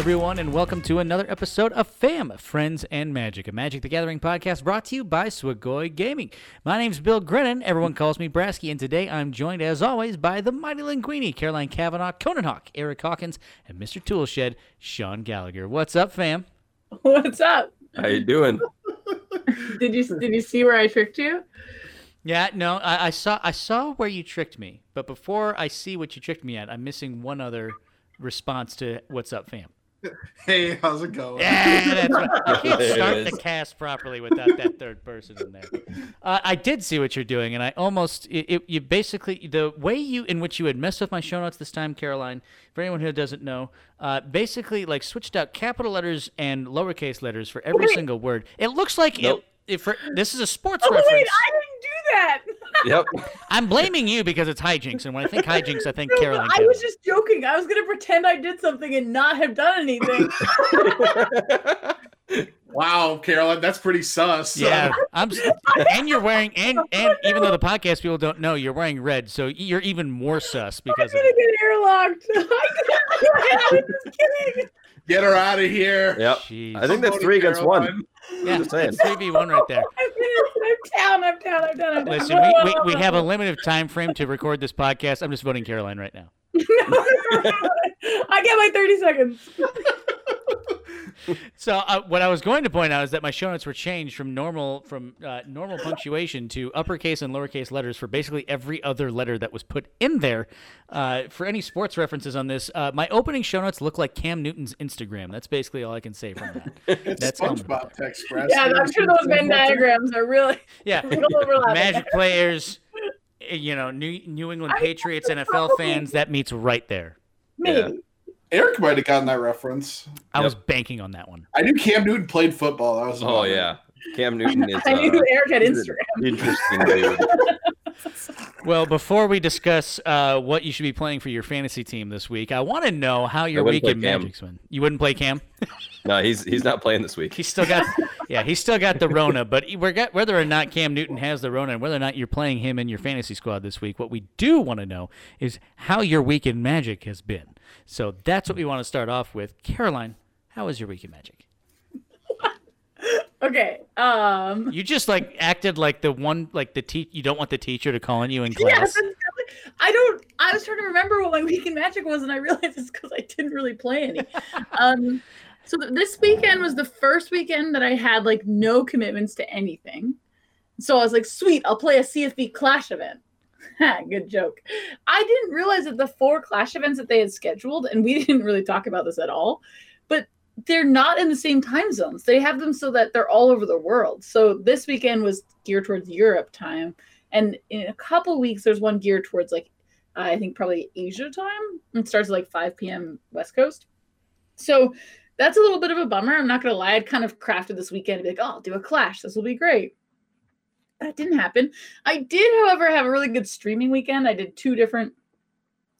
everyone, and welcome to another episode of Fam, Friends, and Magic, a Magic the Gathering podcast brought to you by Swagoy Gaming. My name's Bill Grennan, everyone calls me Brasky, and today I'm joined, as always, by the mighty Linguini, Caroline Cavanaugh, Conan Hawk, Eric Hawkins, and Mr. Toolshed, Sean Gallagher. What's up, fam? What's up? How you doing? Did you see where I tricked you? Yeah, no, I saw where you tricked me, but before I see what you tricked me at, I'm missing one other response to what's up, fam. Hey, how's it going? Yeah, that's right. I can't start the cast properly without that third person in there. I did see what you're doing, and I almost you basically the way you in which you had messed with my show notes this time, Caroline. For anyone who doesn't know, basically like switched out capital letters and lowercase letters for every single word. It looks like nope. This is a sports reference. Wait, I didn't do that. Yep. I'm blaming you because it's hijinks, and when I think hijinks, I think Caroline. I was just joking. I was going to pretend I did something and not have done anything. Wow, Caroline, that's pretty sus. Yeah, and you're wearing, and even though the podcast people don't know, you're wearing red, so you're even more sus because I'm going to get airlocked. I'm just kidding. Get her out of here. Yep. Jeez. I think that's 3 against 1. Yeah, that's 3v1 right there. I'm down. Listen, we have a limited time frame to record this podcast. I'm just voting Caroline right now. I get my 30 seconds. So what I was going to point out is that my show notes were changed from normal punctuation to uppercase and lowercase letters for basically every other letter that was put in there. For any sports references on this, my opening show notes look like Cam Newton's Instagram. That's basically all I can say from that. That's SpongeBob text. Yeah, I'm sure those Venn diagrams are really overlapping. Magic players, you know, New England Patriots, NFL fans. That meets right there. Maybe. Yeah. Eric might have gotten that reference. I was banking on that one. I knew Cam Newton played football. That was yeah. Cam Newton is. I knew Eric had Instagram. Interesting. Well, before we discuss what you should be playing for your fantasy team this week, I want to know how your weekend Magic's went. You wouldn't play Cam? No, he's not playing this week. He's still got the Rona. But whether or not Cam Newton has the Rona, and whether or not you're playing him in your fantasy squad this week, what we do want to know is how your weekend Magic has been. So that's what we want to start off with. Caroline, how was your weekend Magic? Okay. You just like acted like the one, like the you don't want the teacher to call on you in class. Yeah, I was trying to remember what my weekend Magic was, and I realized it's because I didn't really play any. So this weekend was the first weekend that I had like no commitments to anything. So I was like, sweet, I'll play a CFB Clash event. Good joke. I didn't realize that the 4 Clash events that they had scheduled, and we didn't really talk about this at all, but they're not in the same time zones. They have them so that they're all over the world. So this weekend was geared towards Europe time. And in a couple weeks, there's one geared towards like, I think probably Asia time. It starts at like 5 p.m. West Coast. So that's a little bit of a bummer. I'm not going to lie. I'd kind of crafted this weekend to be like, oh, I'll do a Clash. This will be great. That didn't happen. I did, however, have a really good streaming weekend. I did 2 different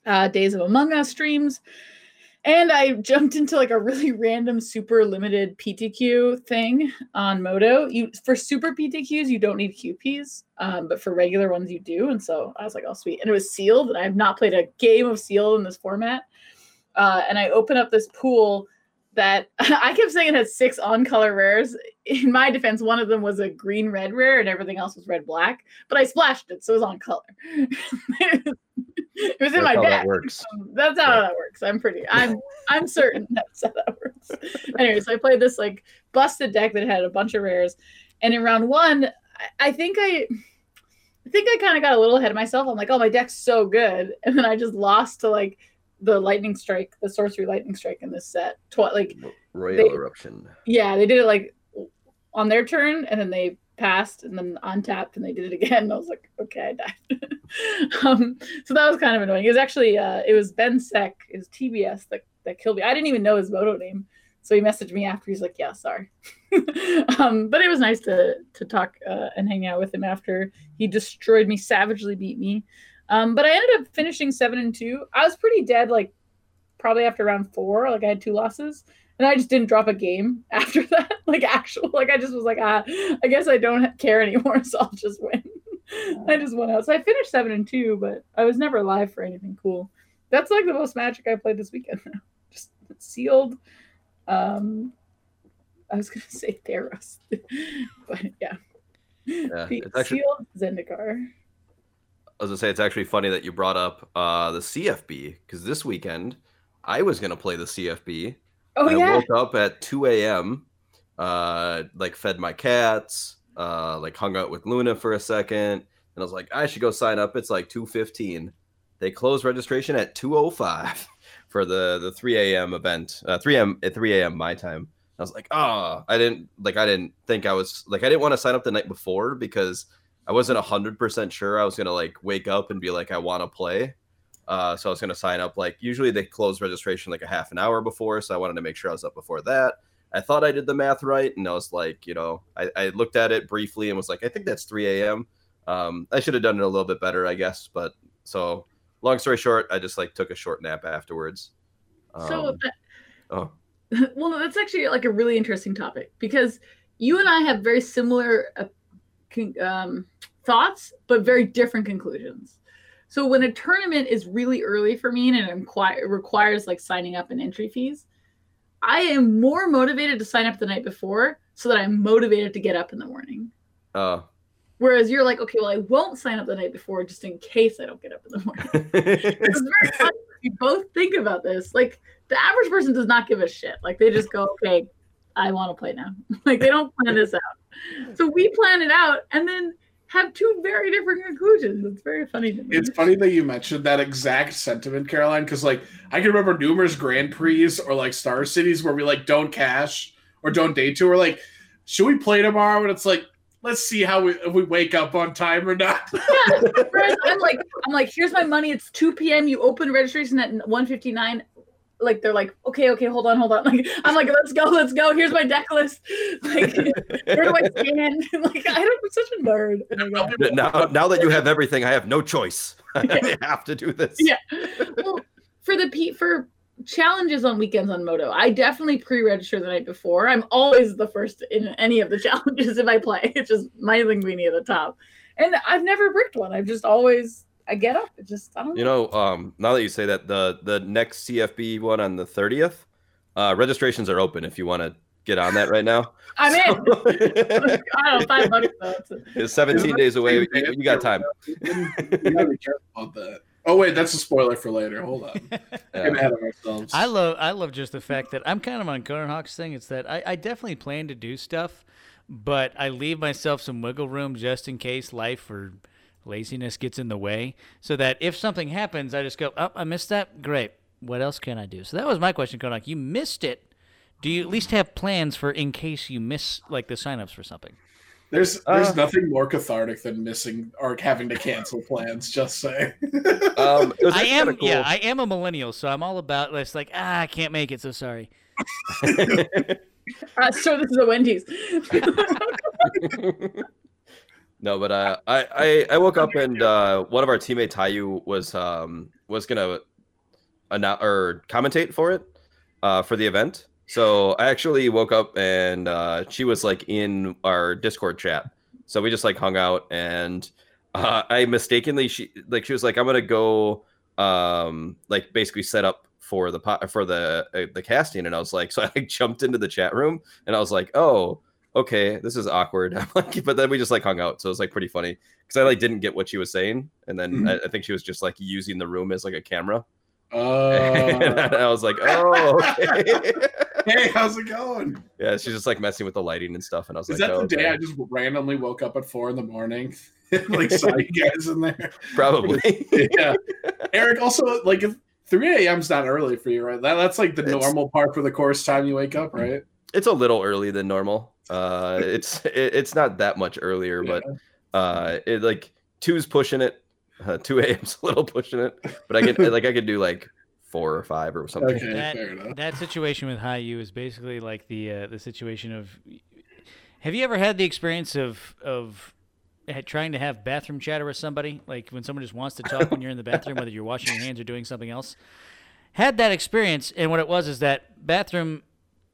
Days of Among Us streams. And I jumped into like a really random super limited PTQ thing on Modo. For super PTQs, you don't need QPs, but for regular ones, you do. And so I was like, oh, sweet. And it was sealed, and I have not played a game of sealed in this format. And I open up this pool that I kept saying it had 6 on-color rares. In my defense, one of them was a green-red rare, and everything else was red-black. But I splashed it, so it was on color. It was in my deck. That's how that works. I'm certain that's how that works. Anyway, so I played this like busted deck that had a bunch of rares, and in round 1, I think I kind of got a little ahead of myself. I'm like, oh, my deck's so good, and then I just lost to like the lightning strike, the sorcery lightning strike in this set. Royal Eruption. Yeah, they did it like on their turn, and then they passed and then untapped, and they did it again, and I was like, okay, I died. So that was kind of annoying. It was actually it was Ben Sec, his TBS that killed me. I didn't even know his Moto name, so he messaged me after. He's like, yeah, sorry. But it was nice to talk and hang out with him after he destroyed me, savagely beat me. But I ended up finishing 7-2. I was pretty dead like probably after round 4. Like I had 2 losses. And I just didn't drop a game after that. Like actual, like I just was like, I guess I don't care anymore, so I'll just win. I just won out. So I finished 7-2, but I was never live for anything cool. That's like the most Magic I played this weekend. Just sealed, I was going to say Theros, but yeah the it's actually, sealed Zendikar. I was going to say, it's actually funny that you brought up the CFB, because this weekend I was going to play the CFB. Oh, and yeah. I woke up at 2 a.m., like fed my cats, like hung out with Luna for a second, and I was like, I should go sign up. It's like 2:15. They closed registration at 2:05 for the 3 a.m. event, 3 a.m. my time. I was like, oh, I didn't want to sign up the night before because I wasn't 100% sure I was going to like wake up and be like, I want to play. So I was going to sign up. Like usually they close registration like a half an hour before. So I wanted to make sure I was up before that. I thought I did the math right. And I was like, I looked at it briefly and was like, I think that's 3 a.m. I should have done it a little bit better, I guess. But so long story short, I just like took a short nap afterwards. Well, that's actually like a really interesting topic because you and I have very similar thoughts, but very different conclusions. So when a tournament is really early for me and it requires like signing up and entry fees, I am more motivated to sign up the night before so that I'm motivated to get up in the morning. Whereas you're like, okay, well, I won't sign up the night before just in case I don't get up in the morning. It's very funny. We both think about this. Like, the average person does not give a shit. Like, they just go, okay, I want to play now. Like, they don't plan this out. So we plan it out and then have two very different conclusions. It's very funny to me. It's funny that you mentioned that exact sentiment, Caroline, because, like, I can remember numerous Grand Prix or, like, Star Cities where we, like, don't cash or don't day two. We're like, should we play tomorrow? And it's like, let's see how if we wake up on time or not. Yeah, friends, I'm like, here's my money. It's 2 p.m. You open registration at 1:59. Like, they're like, okay, hold on. Like, I'm like, let's go. Here's my deck list. Like, where do I stand? Like, I'm such a nerd. Now that you have everything, I have no choice. Yeah. I have to do this. Yeah. Well, for challenges on weekends on Modo, I definitely pre-register the night before. I'm always the first in any of the challenges if I play. It's just my linguini at the top. And I've never bricked one. I've just always... I get up. It just, I don't know. Now that you say that, the next CFB one on the 30th, registrations are open if you want to get on that right now. I'm in. I don't know, $5 though. It's 17 days away. You got time. You gotta be careful about that. Oh wait, that's a spoiler for later. Hold on. We're ahead of ourselves. I love just the fact that I'm kind of on Conan Hawk's thing. It's that I definitely plan to do stuff, but I leave myself some wiggle room just in case life or laziness gets in the way, so that if something happens, I just go, oh, I missed that. Great. What else can I do? So that was my question, Konak. You missed it. Do you at least have plans for in case you miss like the signups for something? There's nothing more cathartic than missing or having to cancel plans. Just say. I am a millennial, so I'm all about this. Like, I can't make it. So sorry. So this is a Wendy's. No, but I woke up and one of our teammates, Hayu, was gonna commentate for it for the event. So I actually woke up and she was like in our Discord chat. So we just like hung out and I mistakenly she was like, I'm gonna go like basically set up for the casting, and I was like, so I like jumped into the chat room and I was like, oh. Okay, this is awkward. I'm like, but then we just like hung out, so it was like pretty funny because I like didn't get what she was saying, and then mm-hmm. I think she was just like using the room as like a camera. Oh, and I was like, oh, okay. Hey, how's it going? Yeah, she's just like messing with the lighting and stuff, and I was like, the day I just randomly woke up at 4 a.m. and like saw you guys in there? Probably. Yeah, Eric. Also, like, if 3 a.m. is not early for you, right? That's like the normal part for the course time you wake up, right? It's a little early than normal. It's not that much earlier, but it like 2's pushing it, 2 a.m.'s a little pushing it, but I could do like 4 or 5 or something. Okay, fair enough. That situation with Hayu is basically like the situation of, have you ever had the experience of trying to have bathroom chatter with somebody, like when someone just wants to talk when you're in the bathroom, whether you're washing your hands or doing something else? Had that experience, and what it was is that bathroom.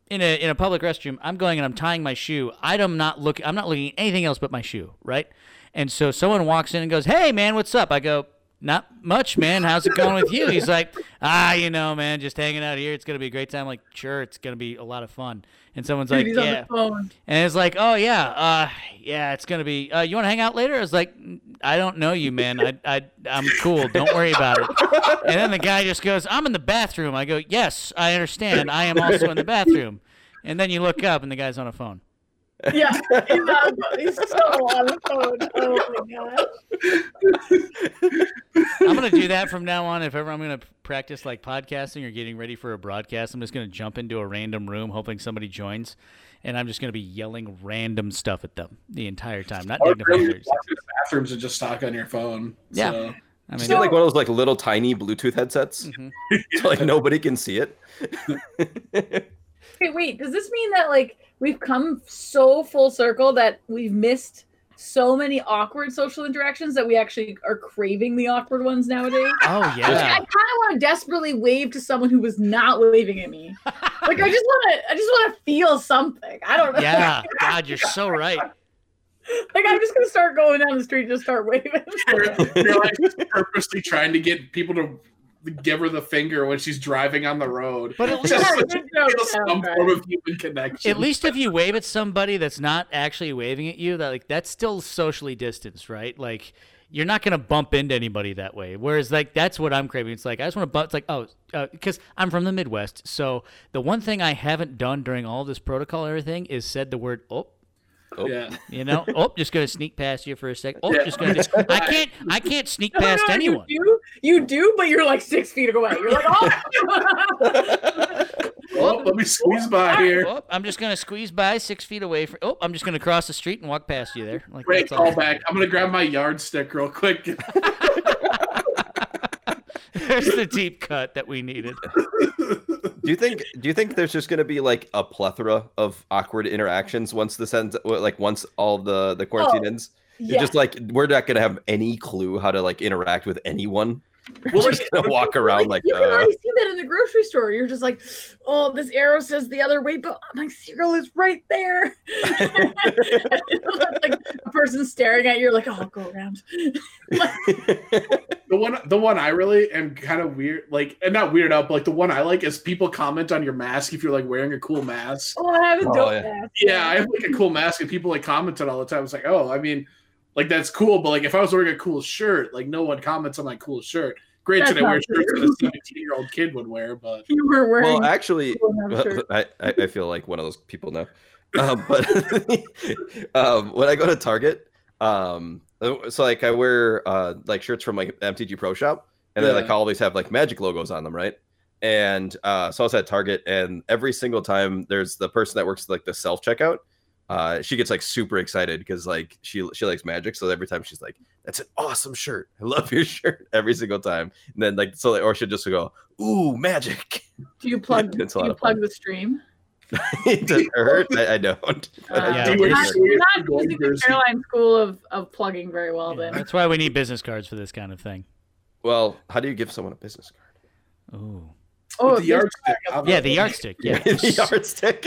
In a public restroom, I'm going and I'm tying my shoe. I'm not looking at anything else but my shoe, right? And so someone walks in and goes, "Hey man, what's up?" I go, not much, man. How's it going with you? He's like, you know, man, just hanging out here. It's going to be a great time. I'm like, sure, it's going to be a lot of fun. And someone's like, yeah. And it's like, oh, yeah, yeah, it's going to be, you want to hang out later? I was like, I don't know you, man. I'm cool. Don't worry about it. And then the guy just goes, I'm in the bathroom. I go, yes, I understand. I am also in the bathroom. And then you look up and the guy's on a phone. Yeah, he's so on the phone. Oh my gosh. I'm gonna do that from now on. If ever I'm gonna practice like podcasting or getting ready for a broadcast, I'm just gonna jump into a random room, hoping somebody joins, and I'm just gonna be yelling random stuff at them the entire time. Not dignified. Really, bathrooms are just stuck on your phone. Yeah, so. I mean, like one of those like little tiny Bluetooth headsets, mm-hmm. So, like nobody can see it. Okay, wait. Does this mean that like? We've come so full circle that we've missed so many awkward social interactions that we actually are craving the awkward ones nowadays. Oh, yeah. Like, I kind of want to desperately wave to someone who was not waving at me. Like, I just want to feel something. I don't know. Yeah, God, you're so right. Like, I'm just going to start going down the street and just start waving. You're like purposely trying to get people to give her the finger when she's driving on the road. But at least some form of human connection. At least if you wave at somebody that's not actually waving at you, that like that's still socially distanced, right? Like you're not gonna bump into anybody that way. Whereas like that's what I'm craving. It's like I just want to bump. It's like because I'm from the Midwest, so the one thing I haven't done during all this protocol and everything is said the word "oh." Oh, yeah. You know, just gonna sneak past you for a second. Oh, yeah. I can't sneak past anyone. You do, but you're like 6 feet away. You're like, let me squeeze by here. Oh, I'm just gonna squeeze by 6 feet away. I'm just gonna cross the street and walk past you there. Like, great callback. I'm gonna grab my yardstick real quick. There's the deep cut that we needed. Do you think there's just going to be like a plethora of awkward interactions once all the quarantine ends? Yeah. You're just like, we're not going to have any clue how to like interact with anyone. We're just going to walk around like you can already see that in the grocery store. You're just like, oh, this arrow says the other way, but my cereal is right there. Like a person staring at you, like, oh, I'll go around. The one I really am kind of weird, like, and not weird out, but like the one I like is people comment on your mask if you're like wearing a cool mask. Oh, I have a dope mask. Yeah, I have like a cool mask, and people like comment on all the time. It's like, oh, I mean. Like, that's cool, but, like, if I was wearing a cool shirt, like, no one comments on my cool shirt. Granted, I wear shirts that a 17-year-old kid would wear, but... You were wearing... Well, actually, I feel like one of those people now. When I go to Target, so, like, I wear, like, shirts from, like, MTG Pro Shop, and they, like, always have, like, Magic logos on them, right? And so I was at Target, and every single time there's the person that works, like, the self-checkout, she gets like super excited because like she likes Magic, so every time she's like, that's an awesome shirt, I love your shirt, every single time. And then like so like, or she'll just go, ooh, Magic. Do you plug the stream? It doesn't hurt. I don't. You're not using the Caroline school of plugging very well then. That's why we need business cards for this kind of thing. Well, how do you give someone a business card? Ooh. Oh, the yardstick. Yeah, the yardstick.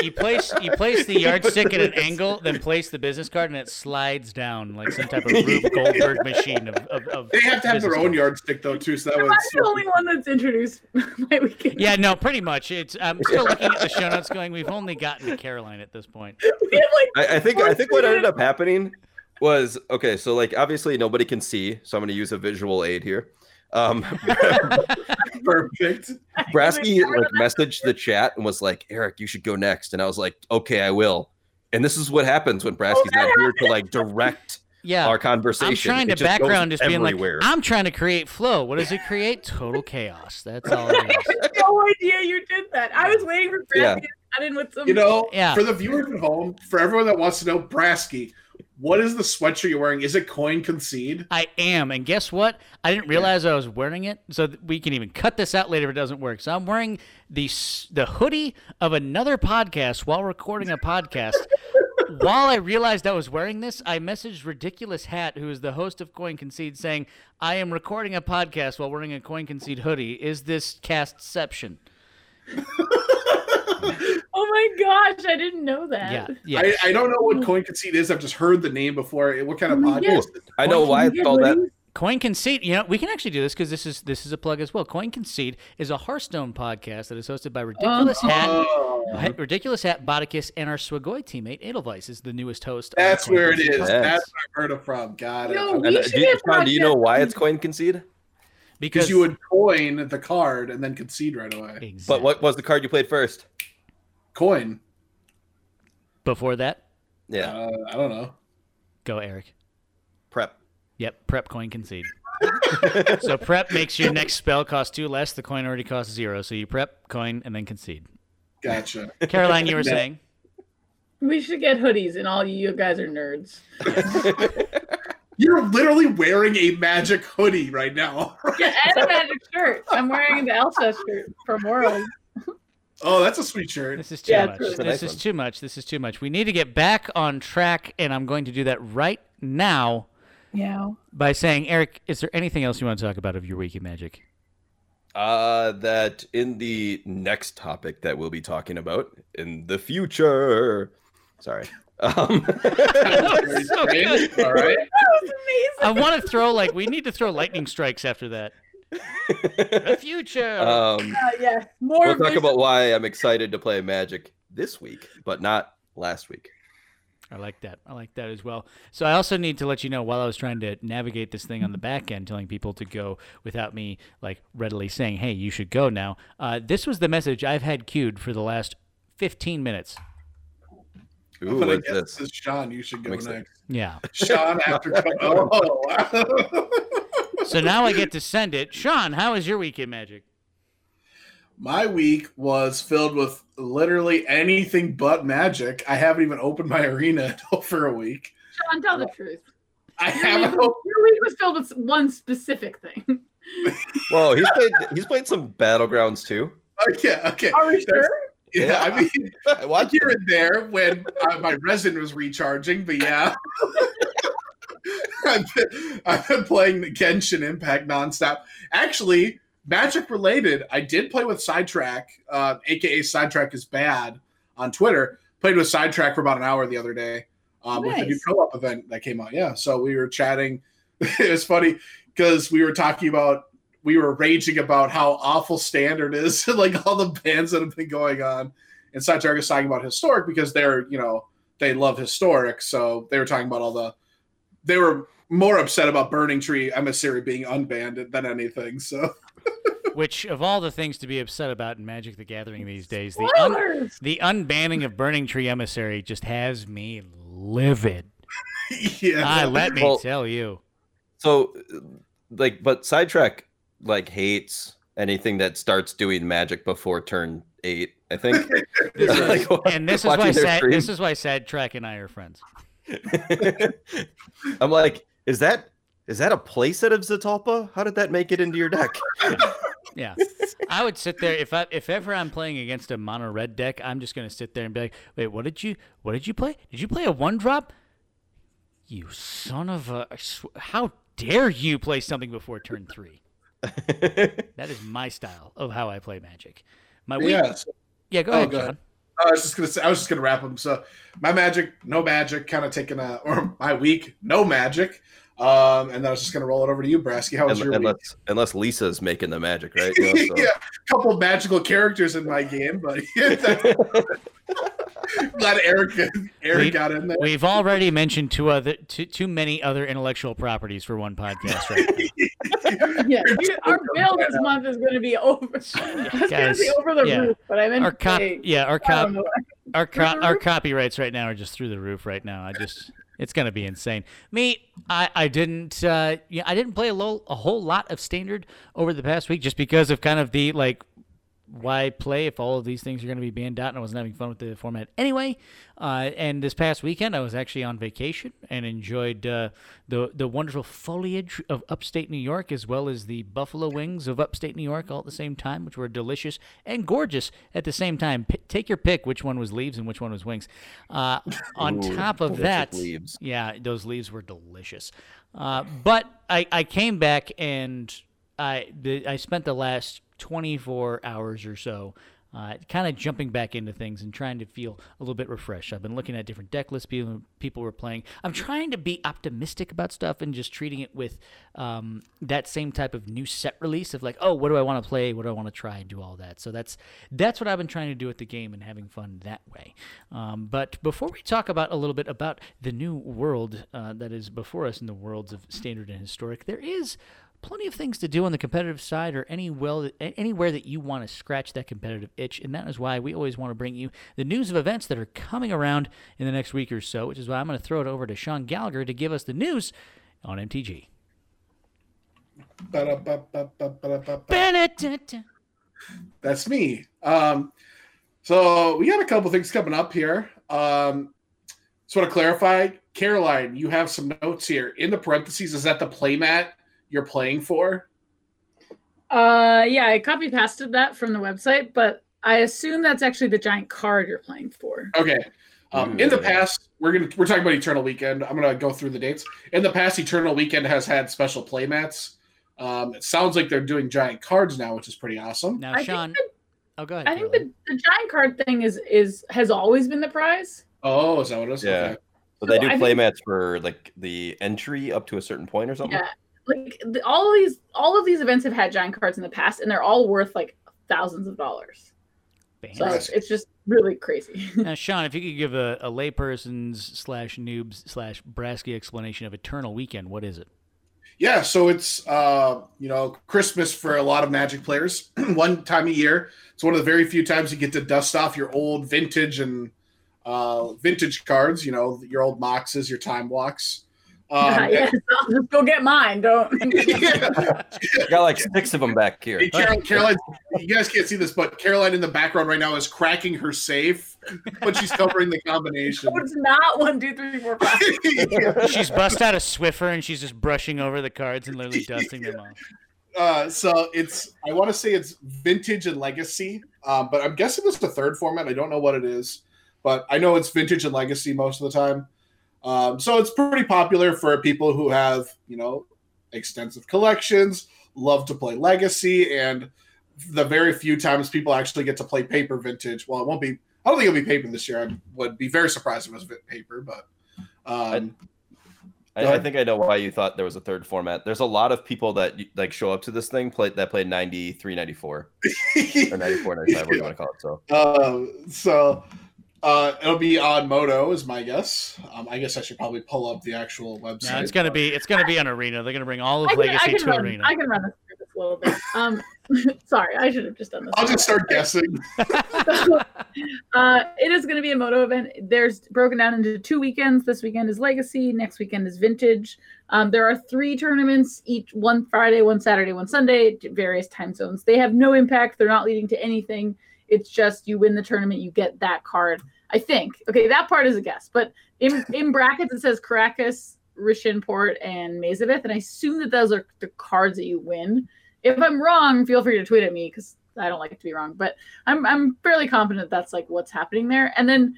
You place the yardstick at an angle, then place the business card, and it slides down like some type of Rube Goldberg machine. They have to have their own yardstick though, too. So that was the only one that's introduced my weekend. Yeah, no, pretty much. It's I'm still looking at the show notes, going, we've only gotten to Caroline at this point. I think what ended up happening was okay. So like obviously nobody can see, so I'm going to use a visual aid here. Perfect. Brasky like messaged the chat and was like, Eric, you should go next. And I was like, okay, I will. And this is what happens when Brasky's not here to like direct our conversation. I'm trying to background just being everywhere. Like, I'm trying to create flow. What does it create? Total chaos. That's all it is. I had no idea you did that. I was waiting for Brasky to add in with some. You know, for the viewers at home, for everyone that wants to know Brasky, what is the sweatshirt you're wearing? Is it Coin Concede? I am, and guess what? I didn't realize I was wearing it, so we can even cut this out later if it doesn't work. So I'm wearing the hoodie of another podcast while recording a podcast. While I realized I was wearing this, I messaged Ridiculous Hat, who is the host of Coin Concede, saying, I am recording a podcast while wearing a Coin Concede hoodie. Is this castception? Oh my gosh, I didn't know that. Yeah. I don't know what Coin Concede is. I've just heard the name before. What kind of podcast? I know why it's called that. Coin Concede, you know, we can actually do this because this is a plug as well. Coin Concede is a Hearthstone podcast that is hosted by Ridiculous Hat, Ridiculous Hat, Boticus, and our Swagoy teammate Edelweiss is the newest host. That's where it is. Yes. That's where I've heard it from. Got it. No, do you know why it's Coin Concede? Because you would coin the card and then concede right away. Exactly. But what was the card you played first? Coin. Before that? Yeah. I don't know. Go, Eric. Prep. Yep, prep, coin, concede. So prep makes your next spell cost 2 less. The coin already costs 0. So you prep, coin, and then concede. Gotcha. Caroline, you were saying? We should get hoodies, and all you guys are nerds. You're literally wearing a Magic hoodie right now. Yeah, and a Magic shirt. I'm wearing the Elsa shirt from World. Oh, that's a sweet shirt. This is too much. Really nice This is too much. We need to get back on track, and I'm going to do that right now. Yeah. By saying, Eric, is there anything else you want to talk about of your week in Magic? That in the next topic that we'll be talking about in the future. Sorry. That was so good. All right. That was amazing. I want to throw we need to throw lightning strikes after that. The future. Yeah. More. We'll talk about why I'm excited to play Magic this week, but not last week. I like that. I like that as well. So I also need to let you know, while I was trying to navigate this thing on the back end, telling people to go without me readily saying, hey, you should go now. This was the message I've had queued for the last 15 minutes. Ooh, what's this? This is Sean, you should go next. Sense. Yeah. Sean after. So now I get to send it. Sean, how is your weekend Magic? My week was filled with literally anything but Magic. I haven't even opened my arena for a week. Sean, tell the truth. Your week was filled with one specific thing. Whoa, he's played some Battlegrounds too. Okay. Are we sure? Yeah, I mean, here and there when my resin was recharging, but yeah. I've been playing the Genshin Impact nonstop. Actually, Magic related, I did play with Sidetrack, aka Sidetrack is Bad on Twitter. Played with Sidetrack for about an hour the other day with the new co-op event that came out. Yeah, so we were chatting. It was funny because we were raging about how awful Standard is, all the bans that have been going on. And Sidetrack is talking about Historic because they love Historic. So they were talking about they were more upset about Burning Tree Emissary being unbanned than anything. So. Which, of all the things to be upset about in Magic the Gathering these days, the unbanning of Burning Tree Emissary just has me livid. Yeah. Let me tell you. So, but Sidetrack, hates anything that starts doing Magic before turn 8, I think. This is why Sidetrack and I are friends. I'm like, is that a playset of Zatulpa? How did that make it into your deck? Yeah. I would sit there if ever I'm playing against a mono red deck, I'm just gonna sit there and be like, wait, what did you play? Did you play a 1-drop? You son of a! How dare you play something before turn 3? That is my style of how I play Magic. Go ahead, John. I was just gonna wrap them. So my Magic, no Magic, kind of taking my week, no Magic. And then I was just gonna roll it over to you, Brasky. How was your week? Unless Lisa's making the Magic, right? You know, so. Yeah, a couple of magical characters in my game, but glad Eric got in there. We've already mentioned too many other intellectual properties for one podcast, right? Yeah, our bill this month is going to be over. It's going to be over the roof. But I meant our copyrights right now are just through the roof right now. It's going to be insane. Me, I didn't play a whole lot of Standard over the past week just because of kind of the why play if all of these things are going to be banned out, and I wasn't having fun with the format anyway. And this past weekend, I was actually on vacation and enjoyed the wonderful foliage of upstate New York as well as the buffalo wings of upstate New York all at the same time, which were delicious and gorgeous at the same time. Take your pick which one was leaves and which one was wings. On top of that, those leaves were delicious. But I came back and I spent the last 24 hours or so Kind of jumping back into things and trying to feel a little bit refreshed. I've been looking at different deck lists people were playing. I'm trying to be optimistic about stuff and just treating it with that same type of new set release of like, oh, what do I want to play? What do I want to try and do all that? So that's what I've been trying to do with the game and having fun that way. But before we talk about a little bit about the new world that is before us in the worlds of Standard and Historic, there is plenty of things to do on the competitive side or anywhere that you want to scratch that competitive itch, and that is why we always want to bring you the news of events that are coming around in the next week or so, which is why I'm going to throw it over to Sean Gallagher to give us the news on MTG. That's me. So we got a couple things coming up here. Just want to clarify, Caroline, you have some notes here. In the parentheses, is that the playmat you're playing for? Yeah, I copy pasted that from the website, but I assume that's actually the giant card you're playing for. Okay. In the past, we're talking about Eternal Weekend. I'm gonna go through the dates. In the past, Eternal Weekend has had special playmats. It sounds like they're doing giant cards now, which is pretty awesome. Now, Sean, go ahead. I think the giant card thing has always been the prize. Oh, is that what it is? Yeah. Okay. But they do playmats for like the entry up to a certain point or something. Yeah. Like all of these events have had giant cards in the past, and they're all worth like thousands of dollars. So it's just really crazy. Now, Sean, if you could give a laypersons/noobs/Brasky explanation of Eternal Weekend, what is it? Yeah, so it's Christmas for a lot of Magic players. One time a year, it's one of the very few times you get to dust off your old vintage and vintage cards. You know, your old Moxes, your Time Blocks. So go get mine. Don't. Yeah. Got like six of them back here. Hey, Caroline, you guys can't see this, but Caroline in the background right now is cracking her safe, but she's covering the combination. It's not 1, 2, 3, 4, 5. Yeah. She's bust out a Swiffer and she's just brushing over the cards and literally dusting them off. So I want to say it's vintage and legacy, but I'm guessing it's the third format. I don't know what it is, but I know it's vintage and legacy most of the time. So it's pretty popular for people who have, extensive collections, love to play Legacy, and the very few times people actually get to play paper vintage. Well, I don't think it'll be paper this year. I would be very surprised if it was paper, but I think I know why you thought there was a third format. There's a lot of people that like show up to this thing that played 93, 94, or 94, 95, what do you want to call it? It'll be on Modo, is my guess. I guess I should probably pull up the actual website. No, it's gonna be on Arena. They're gonna bring all of Legacy to Arena. I can run this through this a little bit. Sorry, I should have just done this. I'll just start guessing. It is gonna be a Modo event. There's broken down into 2 weekends. This weekend is Legacy. Next weekend is Vintage. There are 3 tournaments, each one Friday, one Saturday, one Sunday, various time zones. They have no impact. They're not leading to anything. It's just you win the tournament, you get that card, I think. Okay, that part is a guess. But in brackets, it says Caracas, Rishinport, and Mazavith. And I assume that those are the cards that you win. If I'm wrong, feel free to tweet at me because I don't like to be wrong. But I'm fairly confident that's like what's happening there. And then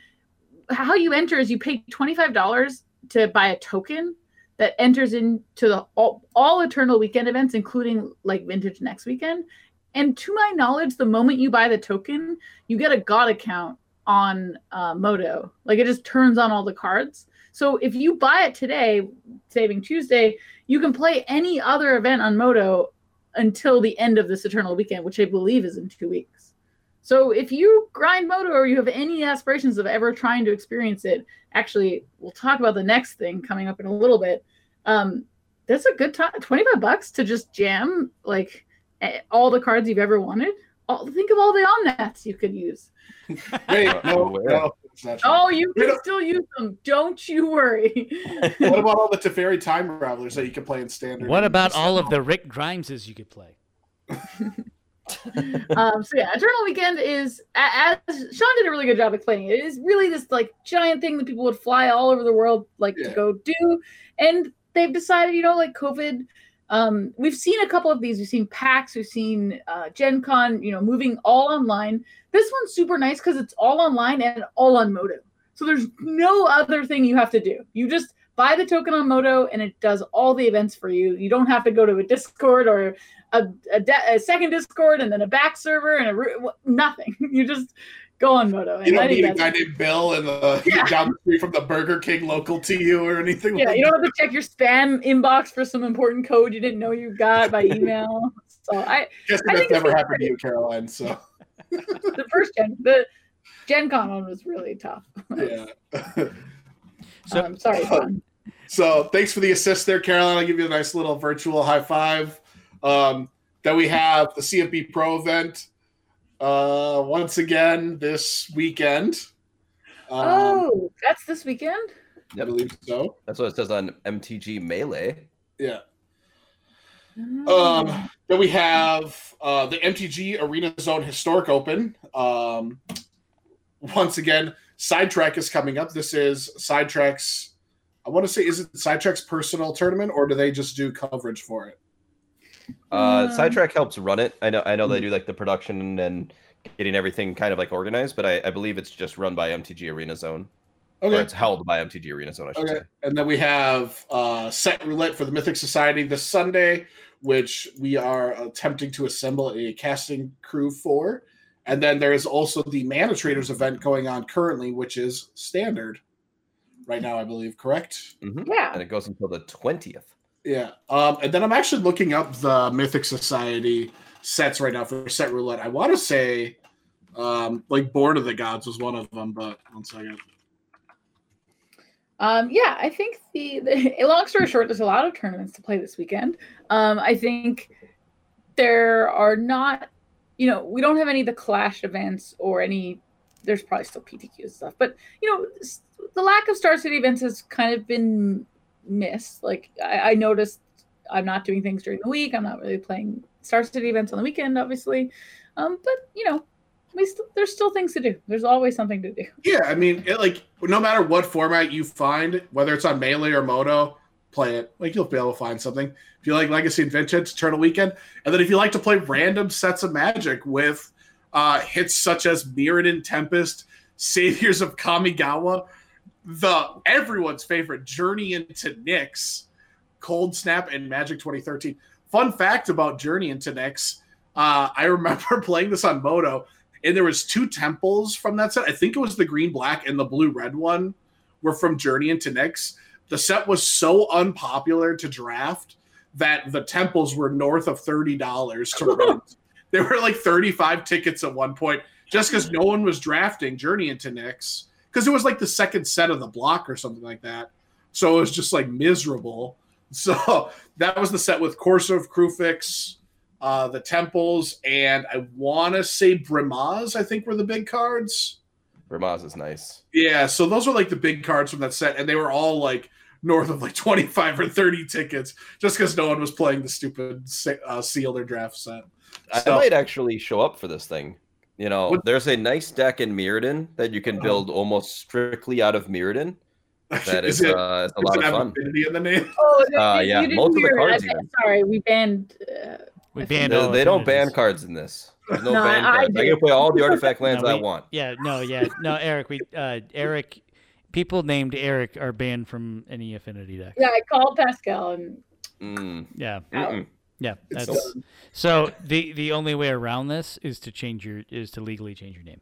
how you enter is you pay $25 to buy a token that enters into the all Eternal Weekend events, including like Vintage next weekend. And to my knowledge, the moment you buy the token, you get a god account on Modo. Like, it just turns on all the cards. So if you buy it today, Saving Tuesday, you can play any other event on Modo until the end of this Eternal Weekend, which I believe is in 2 weeks. So if you grind Modo or you have any aspirations of ever trying to experience it, actually, we'll talk about the next thing coming up in a little bit. That's a good time. $25 to just jam, like, all the cards you've ever wanted. Think of all the Omnaths you could use. Wait, no. Oh, you can still use them. Don't you worry. What about all the Teferi Time Travelers that you could play in Standard? What about all of the Rick Grimeses you could play? Eternal Weekend is, as Sean did a really good job explaining it, is really this like giant thing that people would fly all over the world to go do. And they've decided, like COVID... we've seen a couple of these. We've seen PAX, we've seen Gen Con, moving all online. This one's super nice because it's all online and all on Modo. So there's no other thing you have to do. You just Buy the token on Modo, and it does all the events for you. You don't have to go to a Discord or a second Discord and then a back server and nothing. You just go on Modo. And you don't need a guy named Bill and down the street from the Burger King local to you or anything. Yeah, like you don't have to check your spam inbox for some important code you didn't know you got by email. So I think that's never happened to you, Caroline. So the first Gen Con one was really tough. Yeah. Sorry, John. So thanks for the assist there, Caroline. I'll give you a nice little virtual high five. Then we have the CFB Pro event once again this weekend. That's this weekend? Yep. I believe so. That's what it says on MTG Melee. Yeah. Then we have the MTG Arena Zone Historic Open. Once again, Sidetrack is coming up. This is Sidetrack's, I want to say, is it Sidetrack's personal tournament, or do they just do coverage for it? Sidetrack helps run it. I know they do like the production and getting everything kind of like organized, but I believe it's just run by MTG Arena Zone. Okay. Or it's held by MTG Arena Zone, I should say. And then we have Set Roulette for the Mythic Society this Sunday, which we are attempting to assemble a casting crew for. And then there is also the Mana Traders event going on currently, which is standard right now, I believe, correct? Mm-hmm. Yeah. And it goes until the 20th. Yeah. And then I'm actually looking up the Mythic Society sets right now for Set Roulette. I want to say Born of the Gods was one of them, but one second. I think long story short, there's a lot of tournaments to play this weekend. I think there are not... we don't have any of the Clash events or any, there's probably still PTQ stuff, but, the lack of Star City events has kind of been missed. Like, I noticed I'm not doing things during the week. I'm not really playing Star City events on the weekend, obviously. But, there's still things to do. There's always something to do. Yeah, no matter what format you find, whether it's on Melee or Modo, play it. Like, you'll be able to find something. If you like Legacy Adventure, Eternal Weekend. And then if you like to play random sets of Magic with hits such as Mirrodin, Tempest, Saviors of Kamigawa, everyone's favorite Journey into Nyx, Cold Snap, and Magic 2013. Fun fact about Journey into Nyx, I remember playing this on Modo, and there was two temples from that set. I think it was the green-black and the blue-red one were from Journey into Nyx. The set was so unpopular to draft that the temples were north of $30 to rent. There were like 35 tickets at one point just because no one was drafting Journey into Nyx because it was like the second set of the block or something like that. So it was just like miserable. So that was the set with Corso of Krufix, the temples, and I want to say Brimaz, I think, were the big cards. Brimaz is nice. Yeah, so those were like the big cards from that set, and they were all like north of like 25 or 30 tickets just because no one was playing the stupid sealed or draft set. So, I might actually show up for this thing. There's a nice deck in Mirrodin that you can build almost strictly out of Mirrodin. That is a lot of fun. In the name? Yeah, most of the cards. Sorry, we banned. We banned. They don't ban cards in this. There's no ban cards. I can play all the artifact lands I want. No, Eric. Eric. People named Eric are banned from any affinity deck. Yeah, I called Pascal and so the only way around this is to legally change your name.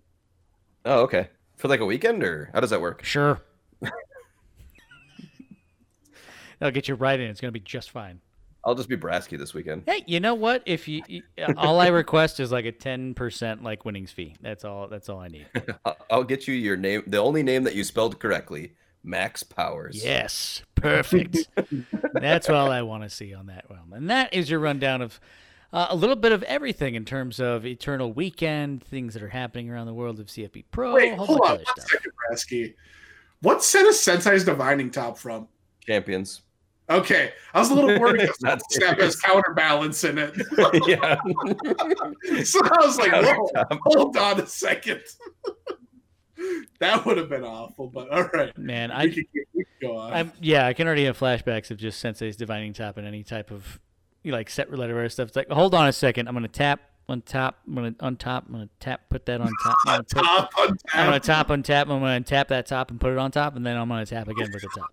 Oh, okay. For like a weekend, or how does that work? Sure. I'll get you right in. It's gonna be just fine. I'll just be Brasky this weekend. Hey, you know what? If you all I request is like a 10% like winnings fee. That's all I need. I'll get you your name. The only name that you spelled correctly, Max Powers. Yes, perfect. That's all I want to see on that one. And that is your rundown of a little bit of everything in terms of Eternal Weekend, things that are happening around the world of CFP Pro. Wait, hold on. One second, Brasky. What set is Sensei's Divining Top from? Champions. Okay, I was a little worried because Snap has counterbalance in it. Yeah. So I was like, hold on a second. That would have been awful, but all right. Man, we can go on. I can already have flashbacks of just Sensei's Divining Top and any type of set roulette or stuff. It's like, hold on a second, I'm going to tap. On top, I'm gonna untap. I'm gonna tap, put that on top. I'm gonna untap that top and put it on top, and then I'm gonna tap again with the top.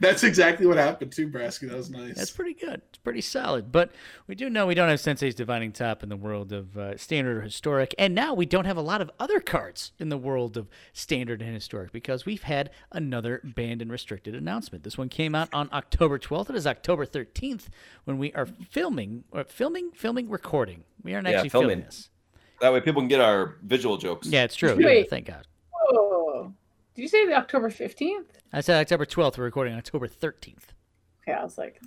That's exactly what happened too, Brasky. That was nice. That's pretty good. It's pretty solid. But we do know we don't have Sensei's Divining Top in the world of Standard or Historic. And now we don't have a lot of other cards in the world of Standard and Historic because we've had another banned and restricted announcement. This one came out on October 12th. It is October 13th when we are recording. We aren't actually filming this. That way people can get our visual jokes. Yeah, it's true. Yeah, thank God. Oh. Did you say the October 15th? I said October 12th. We're recording October 13th. Okay, I was like,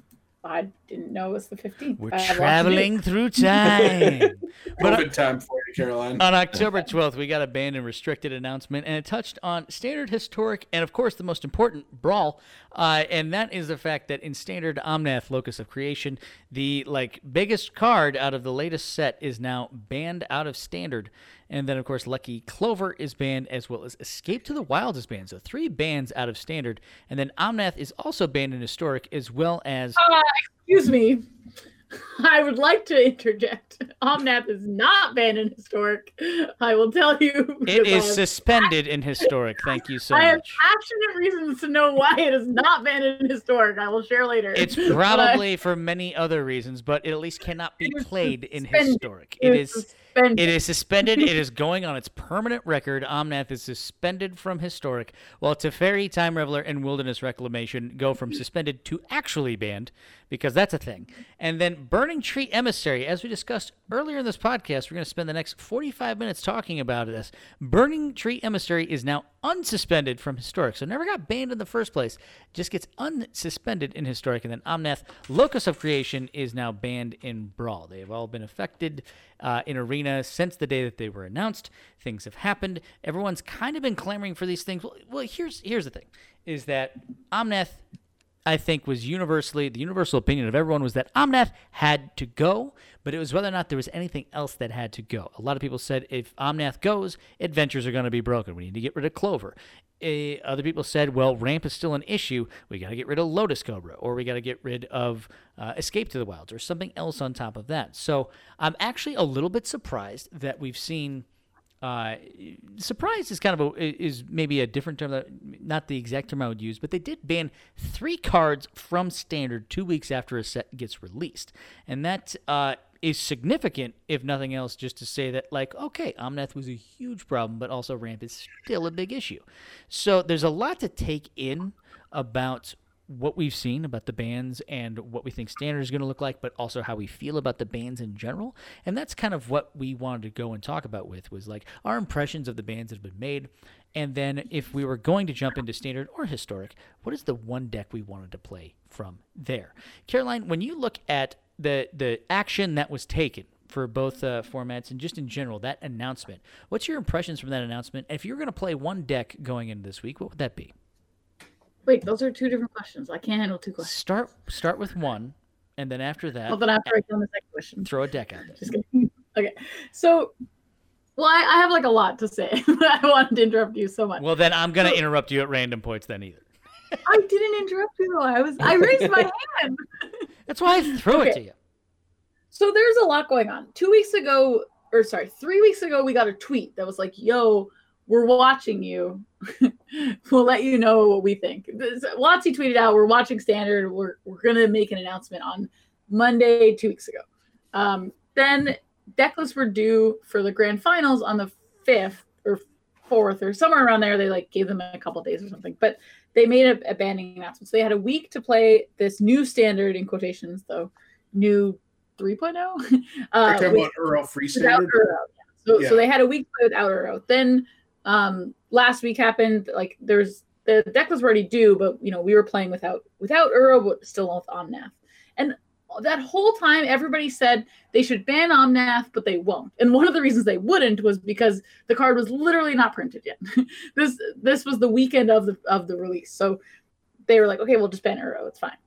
I didn't know it was the 15th. We're traveling through time. Good time for you, Caroline. On October 12th, we got a banned and restricted announcement, and it touched on Standard, Historic, and, of course, the most important, Brawl. And that is the fact that in Standard, Omnath Locus of Creation, the biggest card out of the latest set is now banned out of Standard. And then, of course, Lucky Clover is banned, as well as Escape to the Wilds is banned. So 3 bans out of Standard. And then Omnath is also banned in Historic, as well as... excuse me. I would like to interject. Omnath is not banned in Historic. I will tell you. It is suspended in Historic. Thank you so much. I have passionate reasons to know why it is not banned in Historic. I will share later. It's probably for many other reasons, but it at least cannot be played in Historic. It is suspended. It is going on its permanent record. Omnath is suspended from Historic, while Teferi, Time Reveler, and Wilderness Reclamation go from suspended to actually banned, because that's a thing. And then Burning Tree Emissary, as we discussed earlier in this podcast, we're going to spend the next 45 minutes talking about this. Burning Tree Emissary is now unsuspended from Historic, so never got banned in the first place, just gets unsuspended in Historic. And then Omnath, Locus of Creation, is now banned in Brawl. They have all been affected in Arena since the day that they were announced. Things have happened. Everyone's kind of been clamoring for these things. Well, here's the thing, is that Omnath, I think, was the universal opinion of everyone was that Omnath had to go, but it was whether or not there was anything else that had to go. A lot of people said if Omnath goes, adventures are going to be broken. We need to get rid of Clover. Other people said, well, Ramp is still an issue. We got to get rid of Lotus Cobra, or we got to get rid of Escape to the Wilds, or something else on top of that. So I'm actually a little bit surprised that we've seen... surprise is kind of is maybe a different term, not the exact term I would use, but they did ban 3 cards from Standard 2 weeks after a set gets released. And that is significant, if nothing else, just to say that, okay, Omnath was a huge problem, but also Ramp is still a big issue. So there's a lot to take in about what we've seen about the bans and what we think Standard is going to look like, but also how we feel about the bans in general. And that's kind of what we wanted to go and talk about was our impressions of the bans that have been made. And then if we were going to jump into Standard or Historic, what is the one deck we wanted to play from there? Caroline, when you look at the action that was taken for both formats and just in general, that announcement, what's your impressions from that announcement? If you were going to play one deck going into this week, what would that be? Wait, those are 2 different questions. I can't handle 2 questions. Start with one, and then after that... Well, then I'll break down the second question. Throw a deck out there. Just kidding. Okay. So, I have a lot to say. I wanted to interrupt you so much. Well, then I'm going to interrupt you at random points then either. I didn't interrupt you. I raised my hand. That's why I threw it to you. So there's a lot going on. 3 weeks ago, we got a tweet that was like, yo... we're watching you. We'll let you know what we think. Watsy tweeted out, we're watching Standard. We're going to make an announcement on Monday, 2 weeks ago. Then decklists were due for the grand finals on the 5th or 4th or somewhere around there. They gave them a couple of days or something. But they made a banning announcement. So they had a week to play this new Standard, in quotations, though, new 3.0. You're talking about Euro Free Standard? So they had a week to play without Euro. Then... last week happened, the deck was already due, but we were playing without Uro, but still with Omnath. And that whole time everybody said they should ban Omnath, but they won't. And one of the reasons they wouldn't was because the card was literally not printed yet. This was the weekend of the release. So they were like, okay, we'll just ban Uro, it's fine.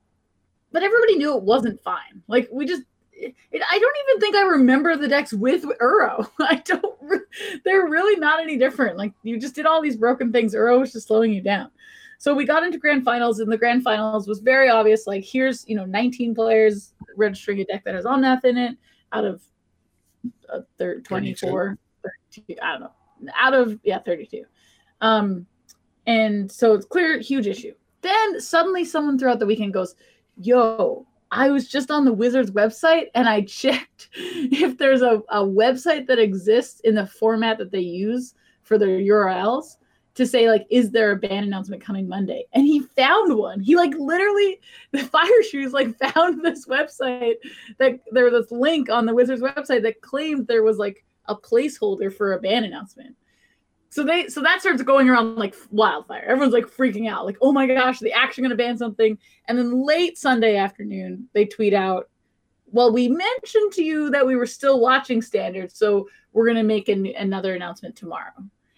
But everybody knew it wasn't fine. I don't even think I remember the decks with Uro. They're really not any different. You just did all these broken things. Uro was just slowing you down. So we got into grand finals, and the grand finals was very obvious. Here's 19 players registering a deck that has Omnath in it out of 24, 32, I don't know, out of 32. And so it's clear, huge issue. Then suddenly someone throughout the weekend goes, yo, I was just on the Wizards website and I checked if there's a website that exists in the format that they use for their URLs to say, like, is there a ban announcement coming Monday? And he found one. He, like, literally, the Fire Shoes, like, found this website that there was this link on the Wizards website that claimed there was, like, a placeholder for a ban announcement. So that starts going around like wildfire. Everyone's like freaking out, like, oh my gosh, they're actually going to ban something. And then late Sunday afternoon, they tweet out, well, we mentioned to you that we were still watching standards, so we're going to make another announcement tomorrow.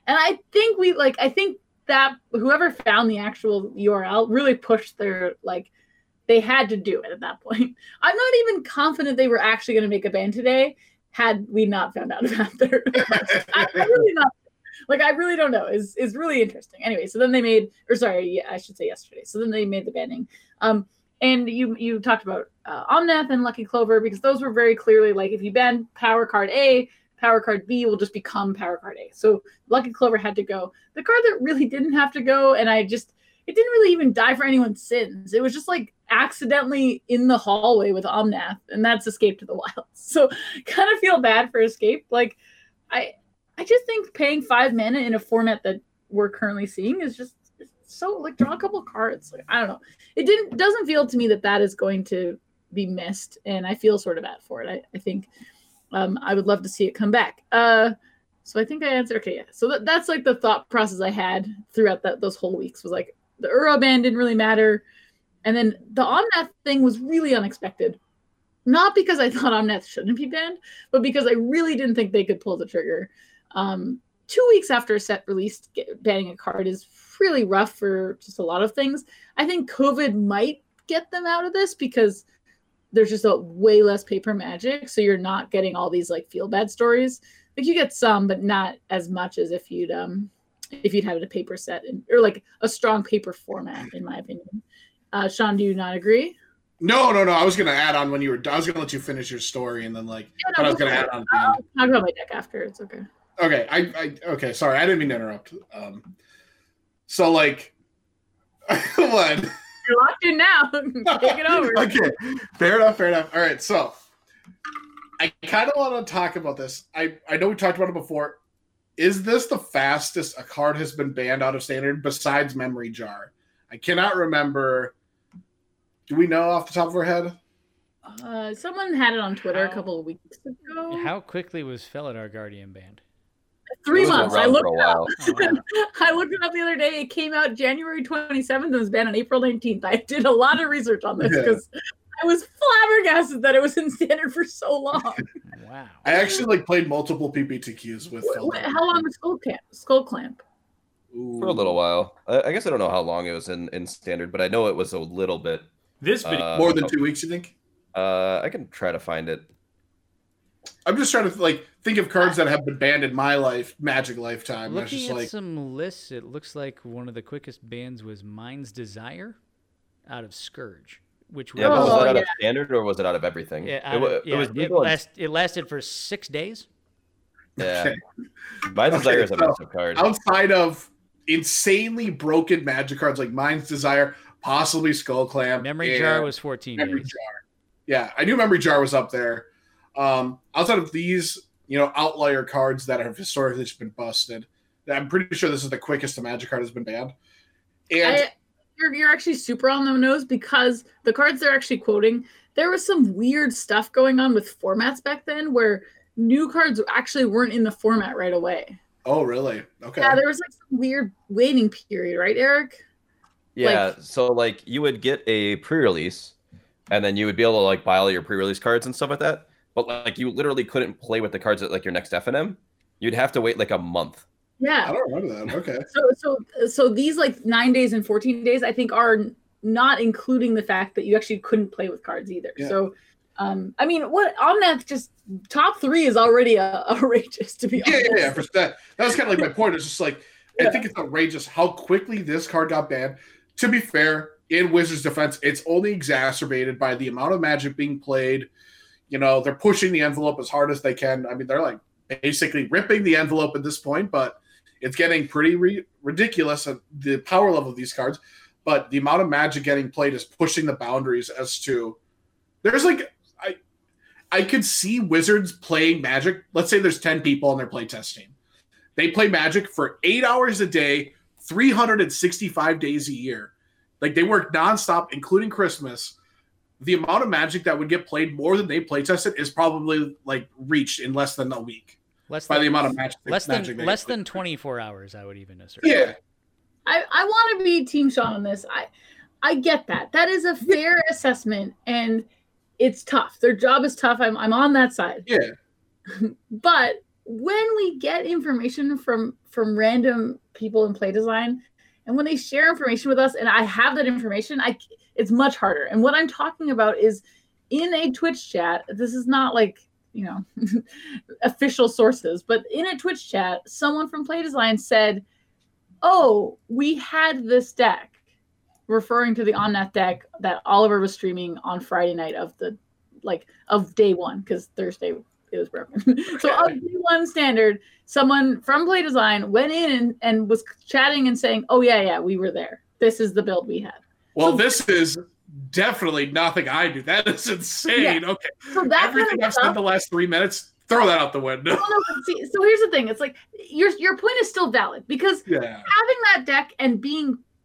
And I think that whoever found the actual URL really pushed their, like, they had to do it at that point. I'm not even confident they were actually going to make a ban today had we not found out about their I really don't know. It's really interesting. Anyway, so then they made, I should say yesterday. So then they made the banning. And you talked about Omnath and Lucky Clover, because those were very clearly like, if you ban power card A, power card B will just become power card A. So Lucky Clover had to go. The card that really didn't have to go, and it didn't really even die for anyone's sins. It was just like accidentally in the hallway with Omnath, and that's Escape to the Wilds. So kind of feel bad for Escape. Like, I just think paying 5 mana in a format that we're currently seeing is just so, like, draw a couple cards. Like, I don't know. It doesn't feel to me that is going to be missed, and I feel sort of bad for it. I think I would love to see it come back. So I think I answered. Okay, yeah. So that's like the thought process I had throughout those whole weeks was like the Uroban didn't really matter, and then the Omnath thing was really unexpected. Not because I thought Omnath shouldn't be banned, but because I really didn't think they could pull the trigger. 2 weeks after a set released, banning a card is really rough for just a lot of things. I think COVID might get them out of this because there's just a way less paper magic. So you're not getting all these like feel bad stories. Like you get some, but not as much as if you'd had a paper set or like a strong paper format, in my opinion. Sean, do you not agree? No. I was going to add on when you were, I was going to let you finish your story and then I was going to add on. I'll talk about my deck after. It's okay. Okay. Okay. Sorry. I didn't mean to interrupt. So like, what? You're locked in now. Take it over. Okay. Fair enough. All right. So I kind of want to talk about this. I know we talked about it before. Is this the fastest a card has been banned out of standard besides Memory Jar? I cannot remember. Do we know off the top of our head? Someone had it on Twitter a couple of weeks ago. How quickly was Felidar Guardian banned? 3 months. I looked it up. I looked it up the other day. It came out January 27th and was banned on April 19th. I did a lot of research on this because I was flabbergasted that it was in standard for so long. Wow. I actually played multiple PPTQs with Felidar. How long was Skull Clamp? Ooh. For a little while. I guess I don't know how long it was in standard, but I know it was a little bit. This video, more than 2 weeks, you think? I can try to find it. I'm just trying to think of cards that have been banned in my Magic lifetime. Looking just at some lists, it looks like one of the quickest bans was Mind's Desire, out of Scourge, which was out of standard or was it out of everything? It lasted for 6 days. Yeah, okay. Mind's Desire is a massive card. Outside of insanely broken Magic cards like Mind's Desire. Possibly Skull Clamp. Memory Jar was 14 days. Yeah, I knew Memory Jar was up there. Outside of these, outlier cards that have historically just been busted, I'm pretty sure this is the quickest the Magic card has been banned. And you're actually super on the nose because the cards they're actually quoting, there was some weird stuff going on with formats back then where new cards actually weren't in the format right away. Oh, really? Okay. Yeah, there was some weird waiting period, right, Eric? Yeah, so you would get a pre-release, and then you would be able to buy all your pre-release cards and stuff like that. But you literally couldn't play with the cards at your next FNM. You'd have to wait a month. Yeah, I don't remember that. Okay. So these 9 days and 14 days, I think, are not including the fact that you actually couldn't play with cards either. Yeah. So, I mean, what Omnath just top three is already outrageous to be honest. Yeah. For that was kind of my point. It's just I think it's outrageous how quickly this card got banned. To be fair, in Wizards' defense, it's only exacerbated by the amount of Magic being played. They're pushing the envelope as hard as they can. I mean, they're basically ripping the envelope at this point, but it's getting pretty ridiculous at the power level of these cards. but the amount of Magic getting played is pushing the boundaries as to there's like I could see Wizards playing Magic. Let's say there's 10 people and they're playtesting. They play Magic for 8 hours a day, 365 days a year. Like they work nonstop, including Christmas. The amount of Magic that would get played more than they playtested is probably like reached in less than a week. Less than 24 hours, I would even assert. Yeah. I want to be Team Sean on this. I get that. That is a fair assessment, and it's tough. Their job is tough. I'm on that side. Yeah. But when we get information from random people in Play Design, and when they share information with us, and I have that information, it's much harder. And what I'm talking about is in a Twitch chat. This is not like, you know, official sources, but in a Twitch chat, someone from Play Design said, "Oh, we had this deck," referring to the Omnath deck that Oliver was streaming on Friday night of day one, because Thursday it was broken. So of day one standard, someone from Play Design went in and was chatting and saying, "Oh yeah, we were there. This is the build we had." Well, so this is definitely nothing I do. That is insane. Yeah. Okay, so everything I've said the last 3 minutes, throw that out the window. So here's the thing. It's like your point is still valid, because having that deck and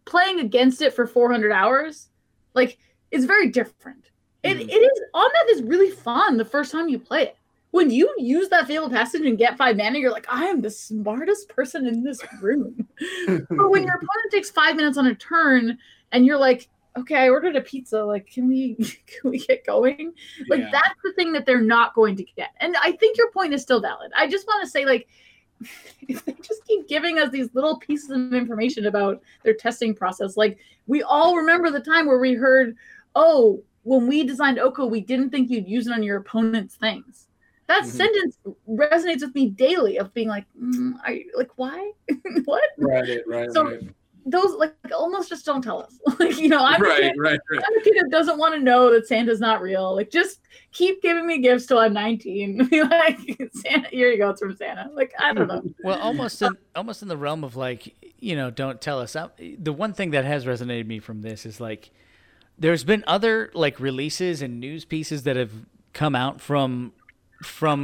playing against it for 400 hours, like, it's very different. It is. Omnath is really fun the first time you play it. When you use that Fabled Passage and get 5 mana, you're like, I am the smartest person in this room. But when your opponent takes 5 minutes on a turn and you're like, okay, I ordered a pizza. Like, can we get going? Like, that's the thing that they're not going to get. And I think your point is still valid. I just want to say, like, if they just keep giving us these little pieces of information about their testing process, like, we all remember the time where we heard, "Oh, when we designed Oko, we didn't think you'd use it on your opponent's things." That sentence resonates with me daily, of being like, "Are you like why? What?" Right. So, those, like, almost just don't tell us. Like, you know, I'm a kid that doesn't want to know that Santa's not real. Like, just keep giving me gifts till I'm 19. Like, Santa, here you go, it's from Santa. Like, I don't know. Well, almost in the realm of, like, you know, don't tell us. The one thing that has resonated me from this is, like, there's been other, like, releases and news pieces that have come out from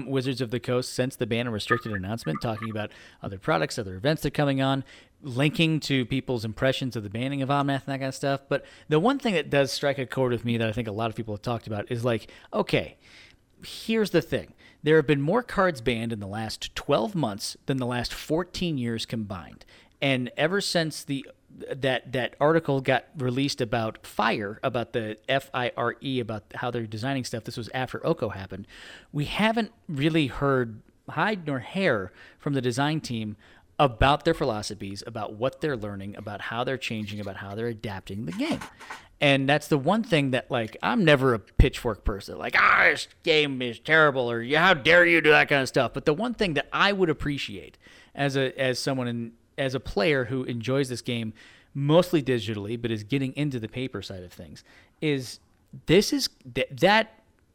Wizards of the Coast since the ban and restricted announcement, talking about other products, other events that are coming on, linking to people's impressions of the banning of Omnath and that kind of stuff. But the one thing that does strike a chord with me that I think a lot of people have talked about is, like, okay, here's the thing. There have been more cards banned in the last 12 months than the last 14 years combined. And ever since that article got released about FIRE, about the FIRE, about how they're designing stuff, this was after Oko happened, we haven't really heard hide nor hair from the design team about their philosophies, about what they're learning, about how they're changing, about how they're adapting the game. And that's the one thing that, like, I'm never a pitchfork person. Like, this game is terrible, or how dare you do that kind of stuff. But the one thing that I would appreciate as a player who enjoys this game mostly digitally but is getting into the paper side of things that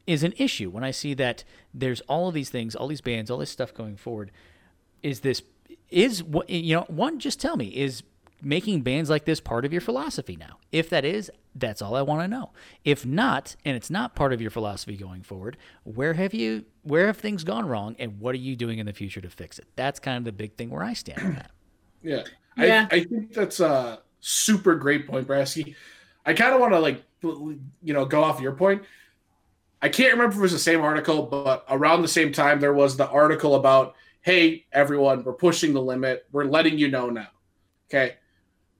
is an issue. When I see that there's all of these things, all these bans, all this stuff going forward, just tell me, is making bans like this part of your philosophy now? If that is, that's all I want to know. If not, and it's not part of your philosophy going forward, where have things gone wrong, and what are you doing in the future to fix it? That's kind of the big thing where I stand on that. Yeah. I think that's a super great point, Brasky. I kind of want to, like, you know, go off your point. I can't remember if it was the same article, but around the same time there was the article about, hey, everyone, we're pushing the limit. We're letting you know now. Okay.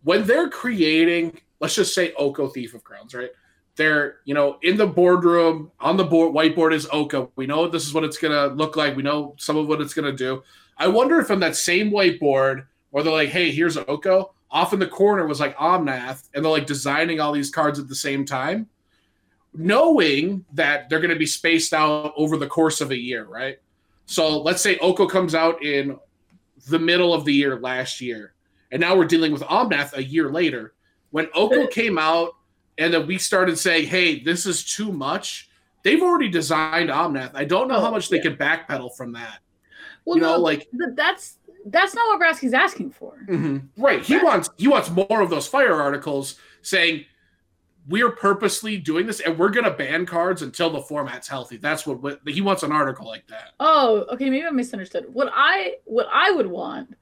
When they're creating, let's just say Oko Thief of Crowns, right? They're, you know, in the boardroom, on the board, whiteboard is Oko. We know this is what it's going to look like. We know some of what it's going to do. I wonder if on that same whiteboard, or they're like, hey, here's Oko. Off in the corner was, like, Omnath, and they're, like, designing all these cards at the same time, knowing that they're going to be spaced out over the course of a year, right? So let's say Oko comes out in the middle of the year last year, and now we're dealing with Omnath a year later. When Oko came out and then we started saying, hey, this is too much, they've already designed Omnath. I don't know how much they can backpedal from that. Well, you know, like, that's – that's not what Brasky's asking for. Mm-hmm. Right. He wants more of those FIRE articles saying, we're purposely doing this, and we're going to ban cards until the format's healthy. That's what he wants, an article like that. Oh, okay. Maybe I misunderstood. What I would want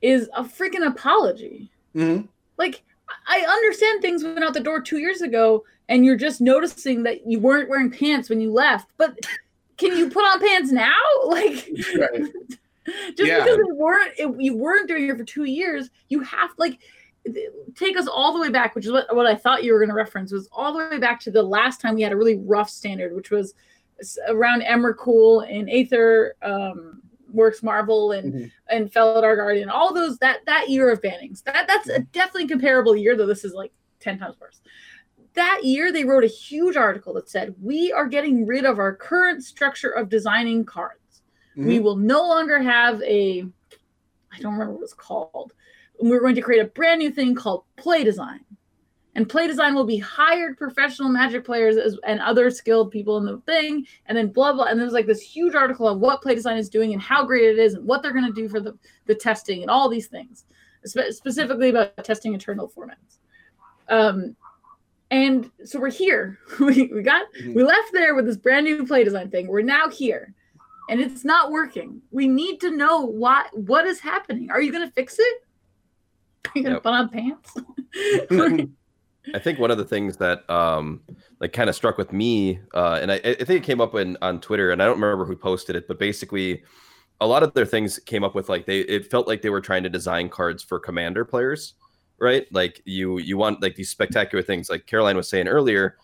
is a freaking apology. Mm-hmm. Like, I understand things went out the door 2 years ago, and you're just noticing that you weren't wearing pants when you left. But can you put on pants now? Like, right. Because you weren't doing it for 2 years, you have like. Take us all the way back, which is what I thought you were going to reference, was all the way back to the last time we had a really rough standard, which was around Emrakul and Aether Works Marvel and Felidar Guardian, all those that year of bannings. That's a definitely comparable year, though this is like 10 times worse. That year they wrote a huge article that said, we are getting rid of our current structure of designing cards. Mm-hmm. We will no longer have a, I don't remember what it's called, we're going to create a brand new thing called Play Design. And Play Design will be hired professional Magic players and other skilled people in the thing, and then blah, blah. And there's like this huge article on what Play Design is doing and how great it is and what they're going to do for the testing and all these things, specifically about testing internal formats. And so we're here. We left there with this brand new Play Design thing. We're now here. And it's not working. We need to know what is happening. Are you going to fix it? Are you going to put on pants? I think one of the things that like kind of struck with me, and I think it came up on Twitter, and I don't remember who posted it, but basically a lot of their things came up with like it felt like they were trying to design cards for Commander players, right? Like you want like these spectacular things, like Caroline was saying earlier.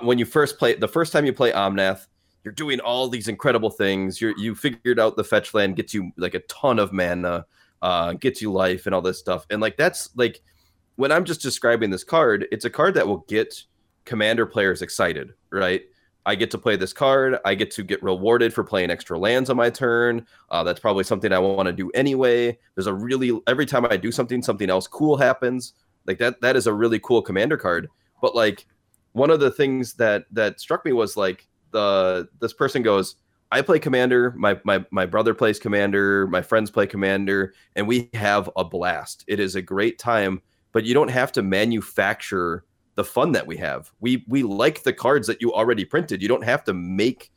When you first play, the first time you play Omnath, you're doing all these incredible things. You figured out the fetch land gets you like a ton of mana. Gets you life and all this stuff. And like that's like when I'm just describing this card, it's a card that will get Commander players excited, right? I get to play this card. I get to get rewarded for playing extra lands on my turn. That's probably something I want to do anyway. There's a really, every time I do something else cool happens. Like that is a really cool Commander card. But like one of the things that struck me was like this person goes, I play Commander, my brother plays Commander, my friends play Commander, and we have a blast. It is a great time, but you don't have to manufacture the fun that we have. We like the cards that you already printed. You don't have to make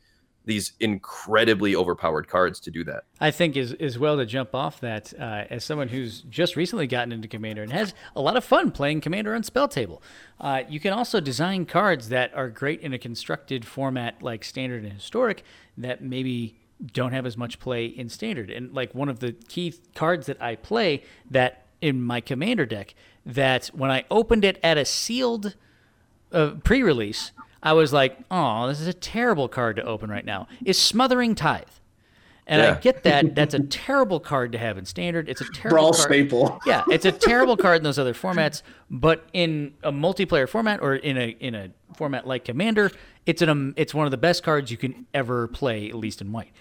these incredibly overpowered cards to do that. I think is well to jump off that as someone who's just recently gotten into Commander and has a lot of fun playing Commander on Spell Table. You can also design cards that are great in a constructed format like Standard and Historic that maybe don't have as much play in Standard. And like one of the key cards that I play that in my Commander deck that when I opened it at a sealed pre-release, I was like, oh, this is a terrible card to open right now, is Smothering Tithe. And I get that. That's a terrible card to have in Standard. It's a terrible Brawl card. Staple. Yeah, it's a terrible card in those other formats. But in a multiplayer format or in a format like Commander, it's one of the best cards you can ever play, at least in white.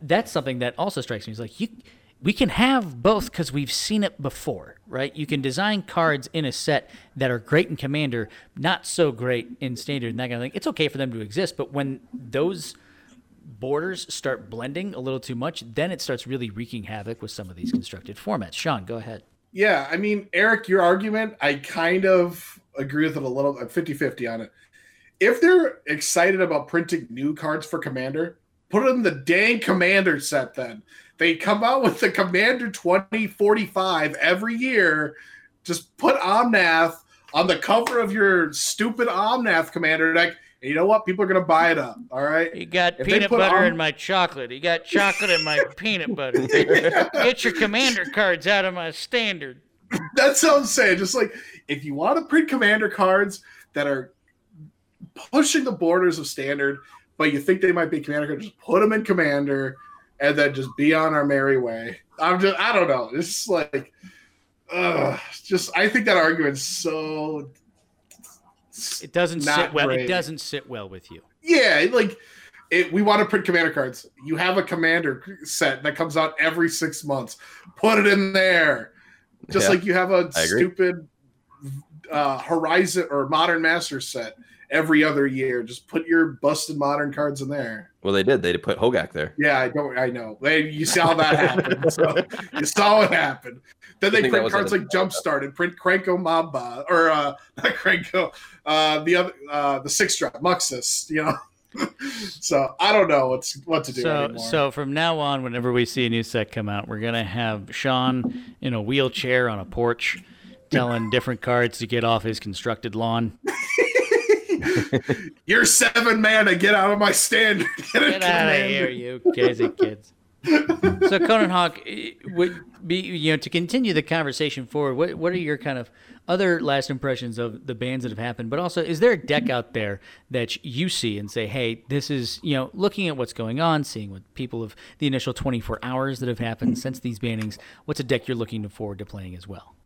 That's something that also strikes me. It's like we can have both because we've seen it before, right? You can design cards in a set that are great in Commander, not so great in Standard and that kind of thing. It's okay for them to exist, but when those borders start blending a little too much, then it starts really wreaking havoc with some of these constructed formats. Sean, go ahead. Yeah, I mean, Eric, your argument, I kind of agree with it a little. I'm 50-50 on it. If they're excited about printing new cards for Commander, put it in the dang Commander set then. They come out with the Commander 2045 every year. Just put Omnath on the cover of your stupid Omnath Commander deck. And you know what? People are going to buy it up. All right. You got peanut butter in my chocolate. You got chocolate in my peanut butter. Get your Commander cards out of my Standard. That's what I'm saying. Just like if you want to print Commander cards that are pushing the borders of Standard, but you think they might be Commander cards, just put them in Commander. And then just be on our merry way. I don't know. It's like, I think that argument's so. It doesn't sit well. Great. It doesn't sit well with you. Yeah, like, we want to print Commander cards. You have a Commander set that comes out every 6 months. Put it in there. Just like you have a stupid Horizon or Modern Masters set. every other year. Just put your busted modern cards in there. Well, they did. They put Hogak there. Yeah, I know. You saw that happen. So you saw it happen. Then they print cards like Jumpstart and print Cranko Mamba or not Cranko, the six drop Muxus. You know. So I don't know what to do anymore. So from now on, whenever we see a new set come out, we're gonna have Sean in a wheelchair on a porch, telling different cards to get off his constructed lawn. You're seven mana. Get out of my stand. Get out of here, you crazy kids. So Conan Hawk, would be, to continue the conversation forward, what are your kind of other last impressions of the bans that have happened? But also, is there a deck out there that you see and say, hey, this is, looking at what's going on, seeing what people of the initial 24 hours that have happened since these bannings, what's a deck you're looking forward to playing as well?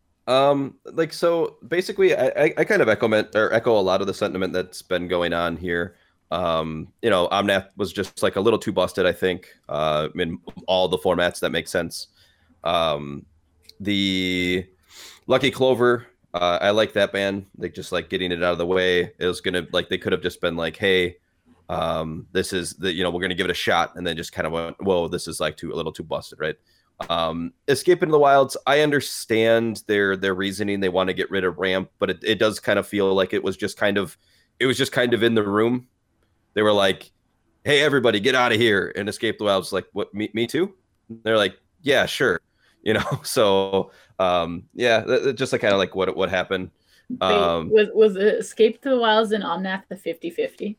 Basically, I kind of echo a lot of the sentiment that's been going on here. Omnath was just like a little too busted, I think, in all the formats that make sense. The Lucky Clover, I like that ban. They just like getting it out of the way. It was gonna they could have just been like, hey, this is the we're gonna give it a shot, and then just kind of went, whoa, this is a little too busted, right? Escape into the Wilds, I understand their reasoning. They want to get rid of ramp, but it does kind of feel like it was just kind of in the room. They were like, hey, everybody get out of here, and Escape the Wilds like, what, me too? And they're like, yeah, sure. So just like kind of like what happened. Was Escape to the Wilds and Omnath the 50-50?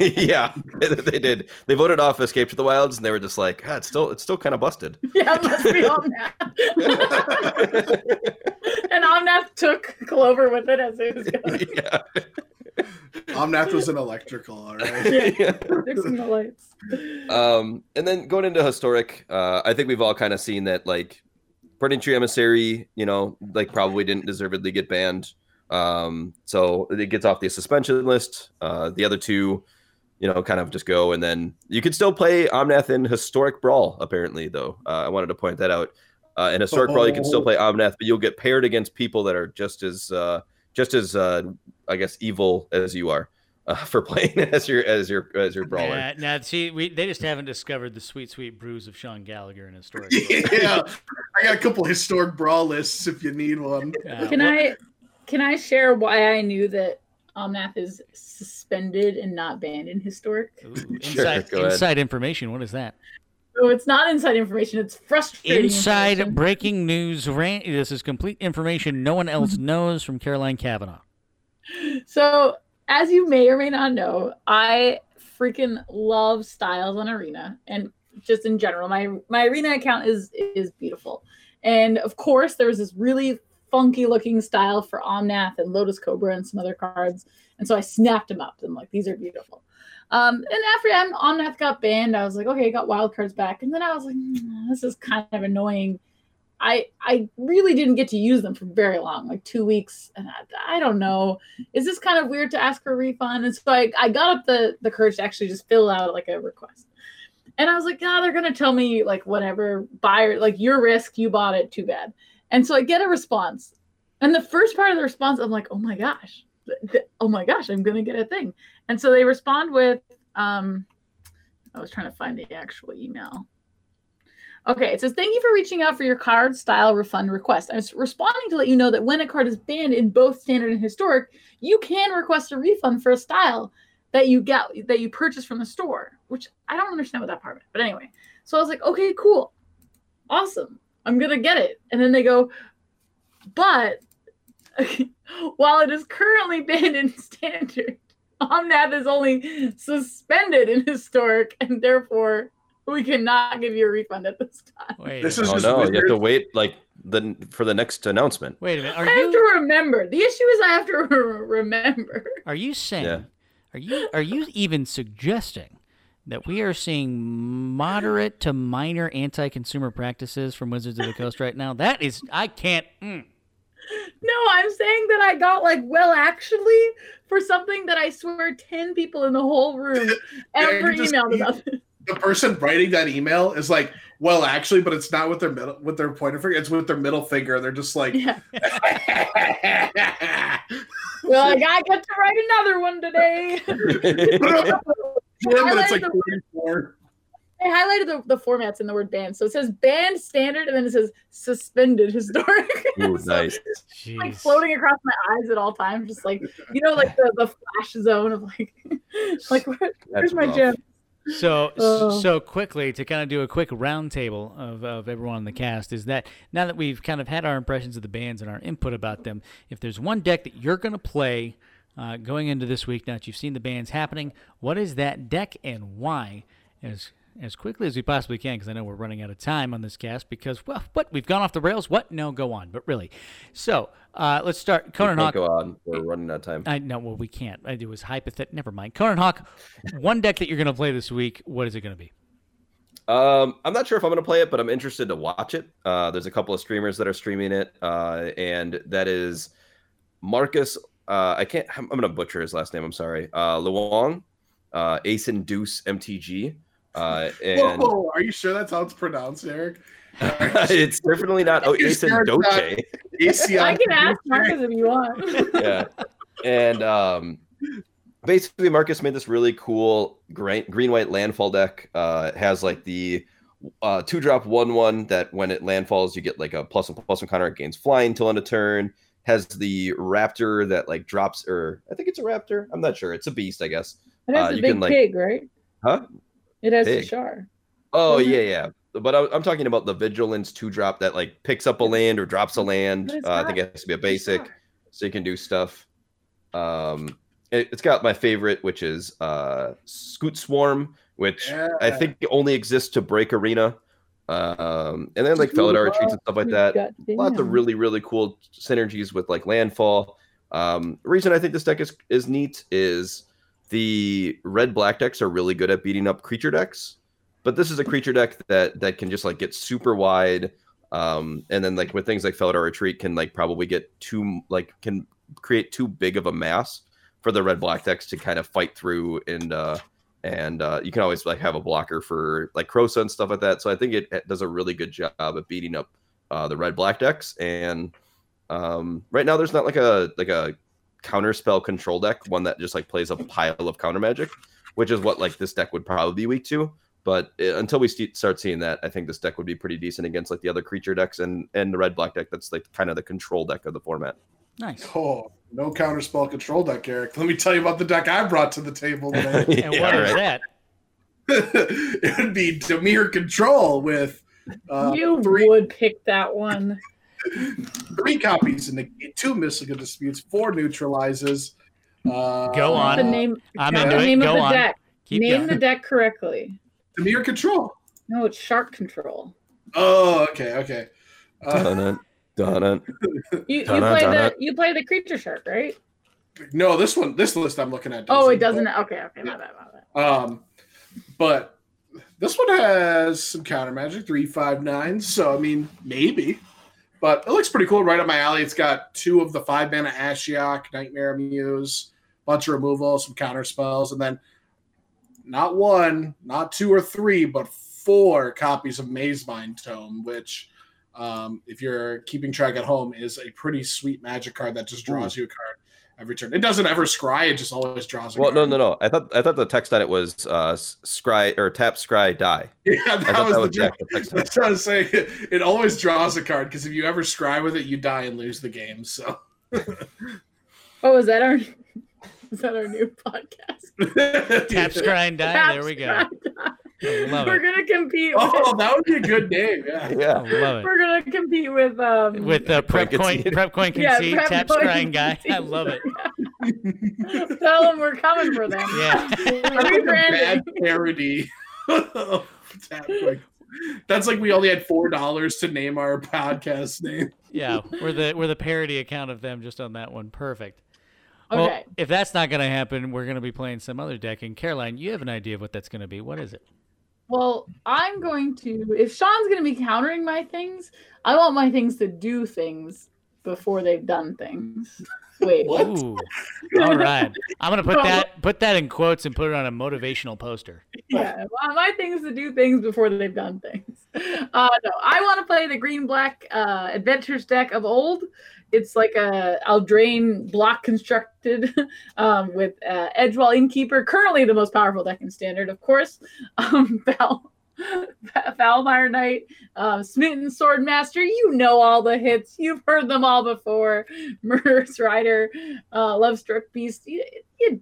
Yeah, they did. They voted off Escape to the Wilds, and they were just like, God, it's still kind of busted. Yeah, it must be Omnath. And Omnath took Clover with it as it was going. Yeah. Omnath was an electrical, all right. Yeah, fixing the lights. And then going into historic, I think we've all kind of seen that Burning Tree Emissary, probably didn't deservedly get banned. So it gets off the suspension list. The other two, kind of just go, and then you could still play Omnath in Historic Brawl, apparently, though. I wanted to point that out. In Historic Brawl, you can still play Omnath, but you'll get paired against people that are just as I guess evil as you are for playing as your brawler. Now see, they just haven't discovered the sweet brews of Sean Gallagher in Historic Brawl. Yeah, I got a couple Historic Brawl lists if you need one. Can I share why I knew that Omnath is suspended and not banned in Historic? Ooh, inside information. What is that? So it's not inside information. It's frustrating. Inside breaking news. This is complete information no one else knows from Caroline Cavanaugh. So, as you may or may not know, I freaking love styles on Arena, and just in general, my Arena account is beautiful. And of course, there was this really funky looking style for Omnath and Lotus Cobra and some other cards, and so I snapped them up and these are beautiful. And after Omnath got banned, I was like, okay, got wild cards back, and then I was like, this is kind of annoying. I really didn't get to use them for very long, 2 weeks, and I don't know, is this kind of weird to ask for a refund? And so I got up the courage to actually just fill out a request, and I was like, they're gonna tell me whatever, buyer, your risk, you bought it, too bad. And so I get a response, and the first part of the response, I'm like, oh my gosh, I'm going to get a thing. And so they respond with, I was trying to find the actual email. Okay, it says, thank you for reaching out for your card style refund request. I was responding to let you know that when a card is banned in both standard and historic, you can request a refund for a style that you purchased from the store, which I don't understand what that part meant. But anyway, so I was like, okay, cool. Awesome. I'm going to get it. And then they go, but while it is currently banned in standard, Omnath is only suspended in historic, and therefore we cannot give you a refund at this time. Wait, this is weird. You have to wait for the next announcement. Wait a minute. I have to remember. The issue is I have to remember. Are you saying, are you even suggesting that we are seeing moderate to minor anti-consumer practices from Wizards of the Coast right now? That is, I can't. No, I'm saying that I got for something that I swear 10 people in the whole room ever emailed about. The person writing that email is like, well, actually, but it's not with their middle, with their pointer finger. It's with their middle finger. They're just like, yeah. Well, like, I get to write another one today. But it's like 44. I highlighted the formats in the word banned. So it says banned standard, and then it says suspended historic. Ooh, so nice. Jeez. Like floating across my eyes at all times, just like, you know, like the flash zone of like where's my gem? So quickly, to kind of do a quick roundtable of everyone on the cast, is that now that we've kind of had our impressions of the bands and our input about them, if there's one deck that you're going to play going into this week, now that you've seen the bands happening, what is that deck and why? As quickly as we possibly can, because I know we're running out of time on this cast, because, well, what? We've gone off the rails? What? No, go on. But really. So let's start. Conan Hawk. Go on. We're running out of time. Well, we can't. It was hypothetical. Never mind. Conan Hawk, one deck that you're going to play this week, what is it going to be? I'm not sure if I'm going to play it, but I'm interested to watch it. There's a couple of streamers that are streaming it, and that is Marcus. I'm going to butcher his last name. I'm sorry. Luong, Ace and Deuce MTG. And whoa, are you sure that's how it's pronounced, Eric? It's definitely not Ace and Doce. I can ask Marcus if you want. Yeah. And basically Marcus made this really cool green-white landfall deck. It has like the 2-drop 1-1 that when it landfalls, you get like a +1/+1 counter. It gains flying till end of turn. Has the raptor that like drops, or I think it's a raptor. I'm not sure. It's a beast, I guess. It has a big pig, right? Huh? It has a char. Oh, yeah. But I'm talking about the Vigilance 2-drop that like picks up a land or drops a land. I think it has to be a basic, so you can do stuff. It's got my favorite, which is Scoot Swarm, which I think only exists to break Arena. And then like Felidar Retreats and stuff like that. Lots of really, really cool synergies with like landfall. The reason I think this deck is neat is the red-black decks are really good at beating up creature decks, but this is a creature deck that can just like get super wide, and then like with things like Felidar Retreat can like probably get too like can create too big of a mass for the red-black decks to kind of fight through, and you can always like have a blocker for like Crosa and stuff like that. So I think it does a really good job at beating up the red-black decks, and right now there's not like a counter spell control deck, one that just like plays a pile of counter magic, which is what like this deck would probably be weak to. But until we start seeing that, I think this deck would be pretty decent against like the other creature decks and the red black deck that's like kind of the control deck of the format. Nice. Oh, no counter spell control deck, Eric. Let me tell you about the deck I brought to the table today. And yeah, what is that? It would be Dimir Control with would pick that one. 3 copies in the game, 2 mystical disputes, 4 neutralizes. Go on. Name the deck. Name the deck correctly. Dimir Control. No, it's Shark Control. Oh, okay. Dun-dun. You play the creature shark, right? No, this list I'm looking at. Oh, it doesn't. Okay, my bad. But this one has some counter magic, 3/5/9. So I mean, maybe. But it looks pretty cool, right up my alley. It's got 2 of the 5 mana Ashiok, Nightmare Muse, bunch of removal, some counter spells, and then not 1, not 2 or 3, but 4 copies of Maze Mind Tome, which, if you're keeping track at home, is a pretty sweet magic card that just draws you a card every turn. It doesn't ever scry; it just always draws. Well, no. I thought the text on it was scry or tap scry die. Yeah, that was the text. That's what I was saying. It always draws a card because if you ever scry with it, you die and lose the game. So. Oh, is that our new podcast? Tap scry and die. There we go. We're gonna compete. Oh, that would be a good name. Yeah. Love it. We're gonna compete with prep coin concede, tap scrying guy. I love it. Tell them we're coming for them. Yeah. Bad parody. That's like we only had $4 to name our podcast name. Yeah, we're the parody account of them just on that one. Perfect. Okay. Well, if that's not gonna happen, we're gonna be playing some other deck. And Caroline, you have an idea of what that's gonna be. What is it? Well, I'm going to, if Sean's going to be countering my things, I want my things to do things before they've done things. Wait, what? Ooh. All right. I'm going to put that in quotes and put it on a motivational poster. Yeah. Well, my thing is to do things before they've done things. No, I want to play the green-black adventures deck of old. It's like a Eldraine block constructed with Edgewall Innkeeper. Currently the most powerful deck in Standard, of course. Falmire Knight, Smitten Swordmaster, you know all the hits. You've heard them all before. Murderous Rider, Lovestruck Beast. You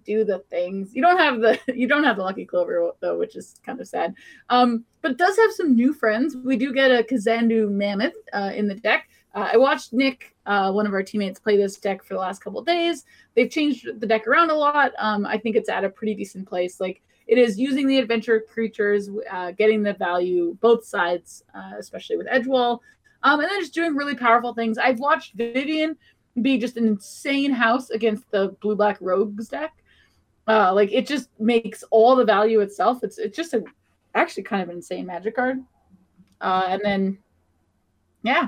do the things. You don't have the Lucky Clover though, which is kind of sad. But it does have some new friends. We do get a Kazandu Mammoth in the deck. I watched Nick, one of our teammates, play this deck for the last couple of days. They've changed the deck around a lot. I think it's at a pretty decent place. Like, it is using the adventure creatures, getting the value both sides, especially with Edgewall, and then just doing really powerful things. I've watched Vivian be just an insane house against the blue-black rogues deck. Like, it just makes all the value itself. It's just actually kind of an insane Magic card. And then, yeah,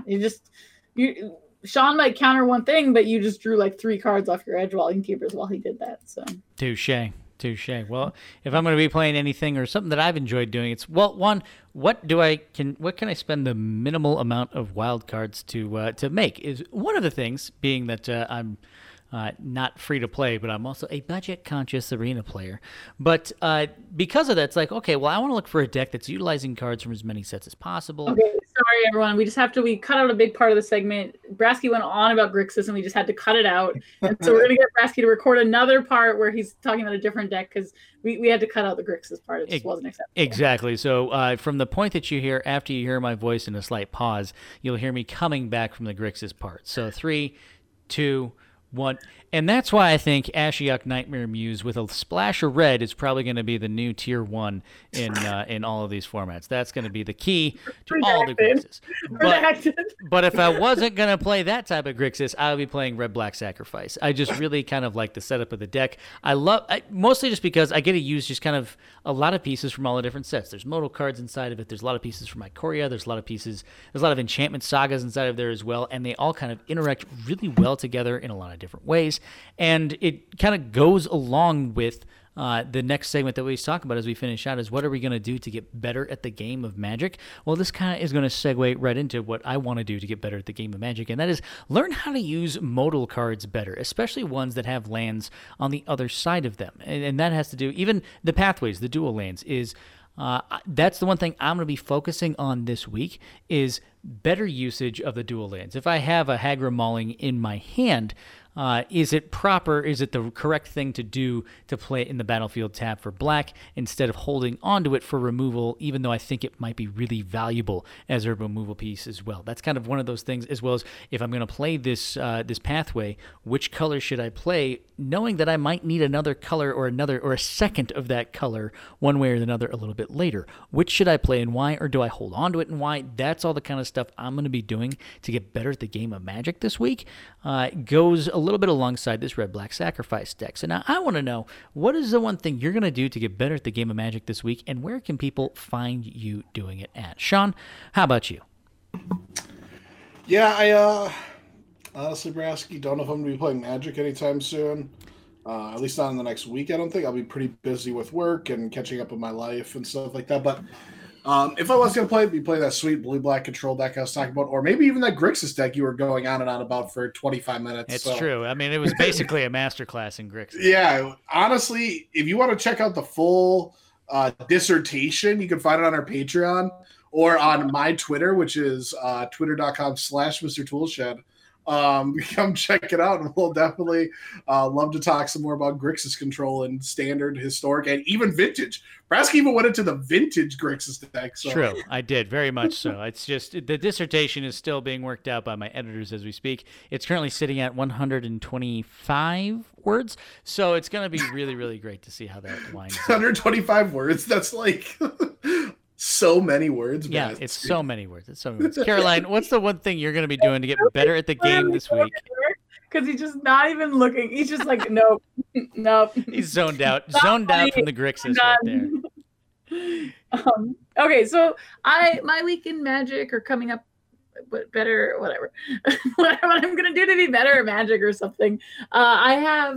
Sean might counter one thing, but you just drew like three cards off your Edgewall Innkeepers while he did that. So touche. Well, if I'm going to be playing anything or something that I've enjoyed doing, it's, well, one, what can I spend the minimal amount of wild cards to make is one of the things, being that I'm not free to play, but I'm also a budget-conscious arena player. But because of that, it's like, okay, well, I want to look for a deck that's utilizing cards from as many sets as possible. Okay, sorry, everyone. We cut out a big part of the segment. Brasky went on about Grixis, and we just had to cut it out. And so we're going to get Brasky to record another part where he's talking about a different deck because we had to cut out the Grixis part. It just wasn't acceptable. Exactly. So from the point that you hear, after you hear my voice in a slight pause, you'll hear me coming back from the Grixis part. So 3, 2, 1. And that's why I think Ashiok Nightmare Muse with a splash of red is probably going to be the new tier 1 in all of these formats. That's going to be the key to all the Grixis. But if I wasn't going to play that type of Grixis, I would be playing Red-Black Sacrifice. I just really kind of like the setup of the deck. I mostly just because I get to use just kind of a lot of pieces from all the different sets. There's modal cards inside of it. There's a lot of pieces from Ikoria. There's a lot of enchantment sagas inside of there as well, and they all kind of interact really well together in a lot of different ways, and it kind of goes along with the next segment that we talk about as we finish out is, what are we going to do to get better at the game of Magic? Well, this kind of is going to segue right into what I want to do to get better at the game of Magic, and that is learn how to use modal cards better, especially ones that have lands on the other side of them, and that has to do, even the pathways, the dual lands, is that's the one thing I'm going to be focusing on this week is better usage of the dual lands. If I have a Hagra Mauling in my hand, is it proper? Is it the correct thing to do to play it in the battlefield tab for black instead of holding onto it for removal, even though I think it might be really valuable as a removal piece as well? That's kind of one of those things, as well as if I'm going to play this pathway, which color should I play, knowing that I might need another color or a second of that color one way or another a little bit later. Which should I play and why, or do I hold onto it and why? That's all the kind of stuff I'm going to be doing to get better at the game of Magic this week. Goes a little bit alongside this Red-Black Sacrifice deck. So now I want to know, what is the one thing you're going to do to get better at the game of Magic this week, and where can people find you doing it at? Sean, how about you? Yeah, I honestly, Brasky, don't know if I'm going to be playing Magic anytime soon. At least not in the next week, I don't think. I'll be pretty busy with work and catching up with my life and stuff like that. But if I was going to play, be playing that sweet blue-black control deck I was talking about, or maybe even that Grixis deck you were going on and on about for 25 minutes. It's true. I mean, it was basically a masterclass in Grixis. Yeah. Honestly, if you want to check out the full dissertation, you can find it on our Patreon or on my Twitter, which is twitter.com/Mr. Toolshed. Come check it out, and we'll definitely love to talk some more about Grixis control and Standard, Historic, and even Vintage. Brasky even went into the Vintage Grixis deck. So. True, I did, very much so. It's just, the dissertation is still being worked out by my editors as we speak. It's currently sitting at 125 words, so it's going to be really, really great to see how that lines up. 125 words? That's like... so many words. Yeah, it's so many words. Caroline, what's the one thing you're going to be doing to get better at the game this week? Because he's just not even looking. He's just like, nope. He's zoned out. Zoned out from the Grixis right there. Okay, so my week in Magic, or coming up better, whatever. What I'm going to do to be better at Magic or something. I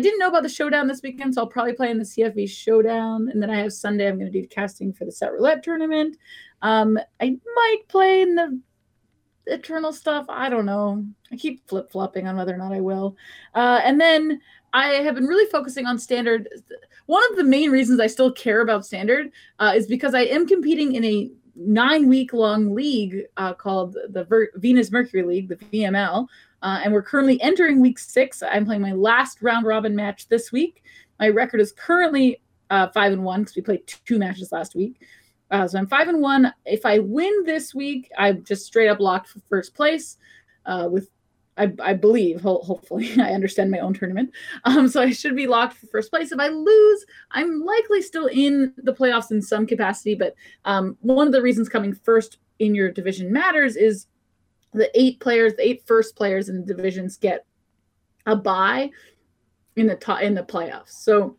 didn't know about the Showdown this weekend, so I'll probably play in the CFB Showdown. And then I have Sunday, I'm going to do casting for the Set Roulette tournament. I might play in the Eternal stuff. I don't know. I keep flip-flopping on whether or not I will. And then I have been really focusing on Standard. One of the main reasons I still care about Standard is because I am competing in a 9-week-long league called the Venus Mercury League, the VML, and we're currently entering week 6. I'm playing my last round-robin match this week. My record is currently 5-1 because we played 2 matches last week. So I'm 5-1. If I win this week, I'm just straight up locked for first place with I believe, hopefully, I understand my own tournament. So I should be locked for first place. If I lose, I'm likely still in the playoffs in some capacity, but one of the reasons coming first in your division matters is the 8 first players in the divisions get a bye in the playoffs. So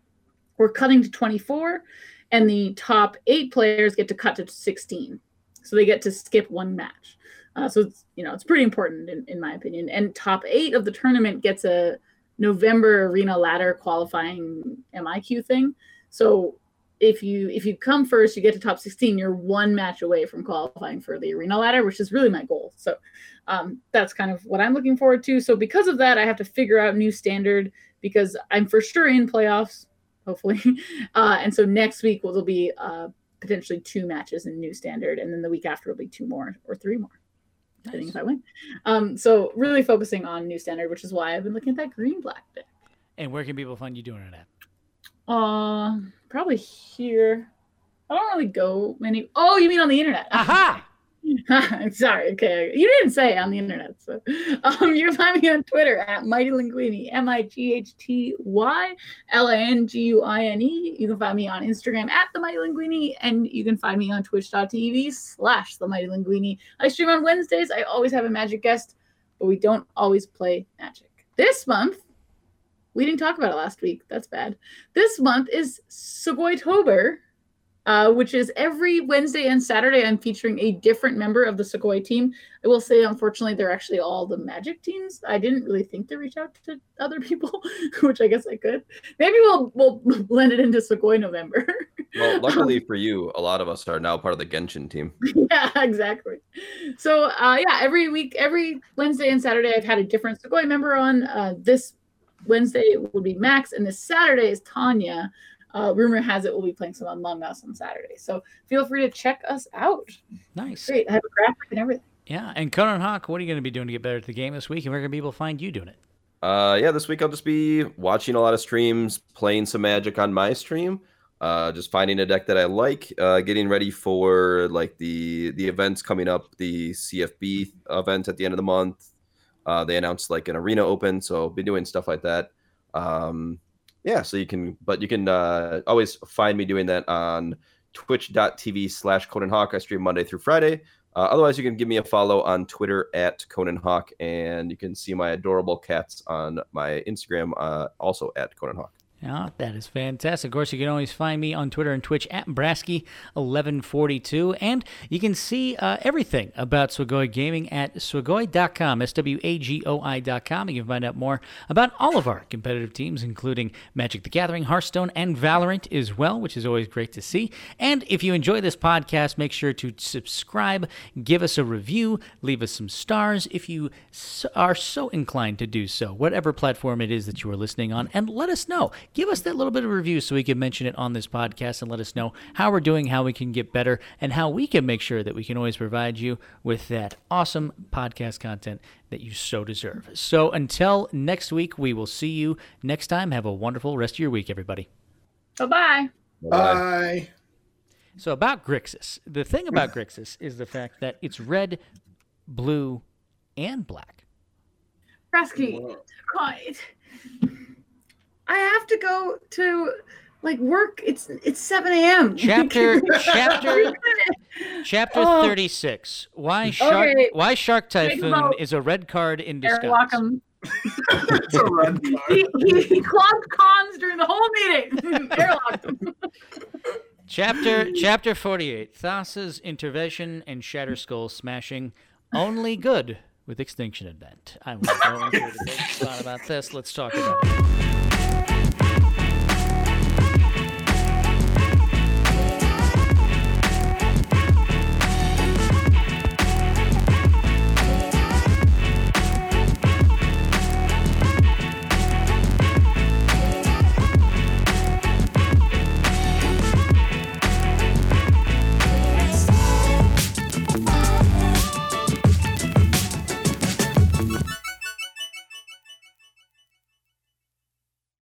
we're cutting to 24, and the top 8 players get to cut to 16. So they get to skip one match. So it's, you know, it's pretty important in my opinion. And top 8 of the tournament gets a November Arena Ladder qualifying MIQ thing. So if you come first, you get to top 16. You're one match away from qualifying for the Arena Ladder, which is really my goal. So that's kind of what I'm looking forward to. So because of that, I have to figure out new standard because I'm for sure in playoffs, hopefully. And so next week will be potentially 2 matches in new standard, and then the week after will be 2 more or 3 more. Nice. If I win. So really focusing on new standard, which is why I've been looking at that green-black deck. And where can people find you doing it at? Probably here. I don't really go many. Oh, you mean on the internet? Aha! I'm sorry. Okay, you didn't say on the internet. So, you can find me on Twitter at Mighty Linguini, MIGHTYLINGUINE. You can find me on Instagram at The Mighty Linguini, and you can find me on Twitch.tv/The Mighty Linguini. I stream on Wednesdays. I always have a Magic guest, but we don't always play Magic. This month, we didn't talk about it last week. That's bad. This month is Swagoytober. Which is every Wednesday and Saturday, I'm featuring a different member of the Swagoy team. I will say, unfortunately, they're actually all the Magic teams. I didn't really think to reach out to other people, which I guess I could. Maybe we'll blend it into Swagoy November. Well, luckily for you, a lot of us are now part of the Genshin team. Yeah, exactly. So, yeah, every week, every Wednesday and Saturday, I've had a different Swagoy member on. This Wednesday it will be Max, and this Saturday is Tanya. Rumor has it we'll be playing some Among Us on Saturday. So feel free to check us out. Nice. Great. I have a graphic and everything. Yeah. And Conan Hawk, what are you going to be doing to get better at the game this week? And where can people find you doing it? Yeah, this week I'll just be watching a lot of streams, playing some Magic on my stream, just finding a deck that I like, getting ready for like the events coming up, the CFB event at the end of the month. They announced like an arena open, so I'll be doing stuff like that. Yeah, so you can always find me doing that on twitch.tv/ConanHawk. I stream Monday through Friday. Otherwise, you can give me a follow on Twitter at Conan Hawk, and you can see my adorable cats on my Instagram, also at Conan Hawk. Oh, that is fantastic. Of course, you can always find me on Twitter and Twitch at Brasky1142. And you can see everything about Swagoy Gaming at swagoy.com, SWAGOI.com. You can find out more about all of our competitive teams, including Magic the Gathering, Hearthstone, and Valorant as well, which is always great to see. And if you enjoy this podcast, make sure to subscribe, give us a review, leave us some stars if you are so inclined to do so, whatever platform it is that you are listening on, and let us know. Give us that little bit of review so we can mention it on this podcast and let us know how we're doing, how we can get better, and how we can make sure that we can always provide you with that awesome podcast content that you so deserve. So until next week, we will see you next time. Have a wonderful rest of your week, everybody. Bye-bye. Bye. So about Grixis. The thing about Grixis is the fact that it's red, blue, and black. Brasky, quiet. I have to go to, like, work. It's 7 a.m. Chapter 36. Why Shark Typhoon is a red card in disguise. It's a red card. He clogged cons during the whole meeting. Airlock him. Chapter 48, Thassa's Intervention and Shatter Skull Smashing, only good with Extinction Event. I want to go into a big thought about this. Let's talk about it.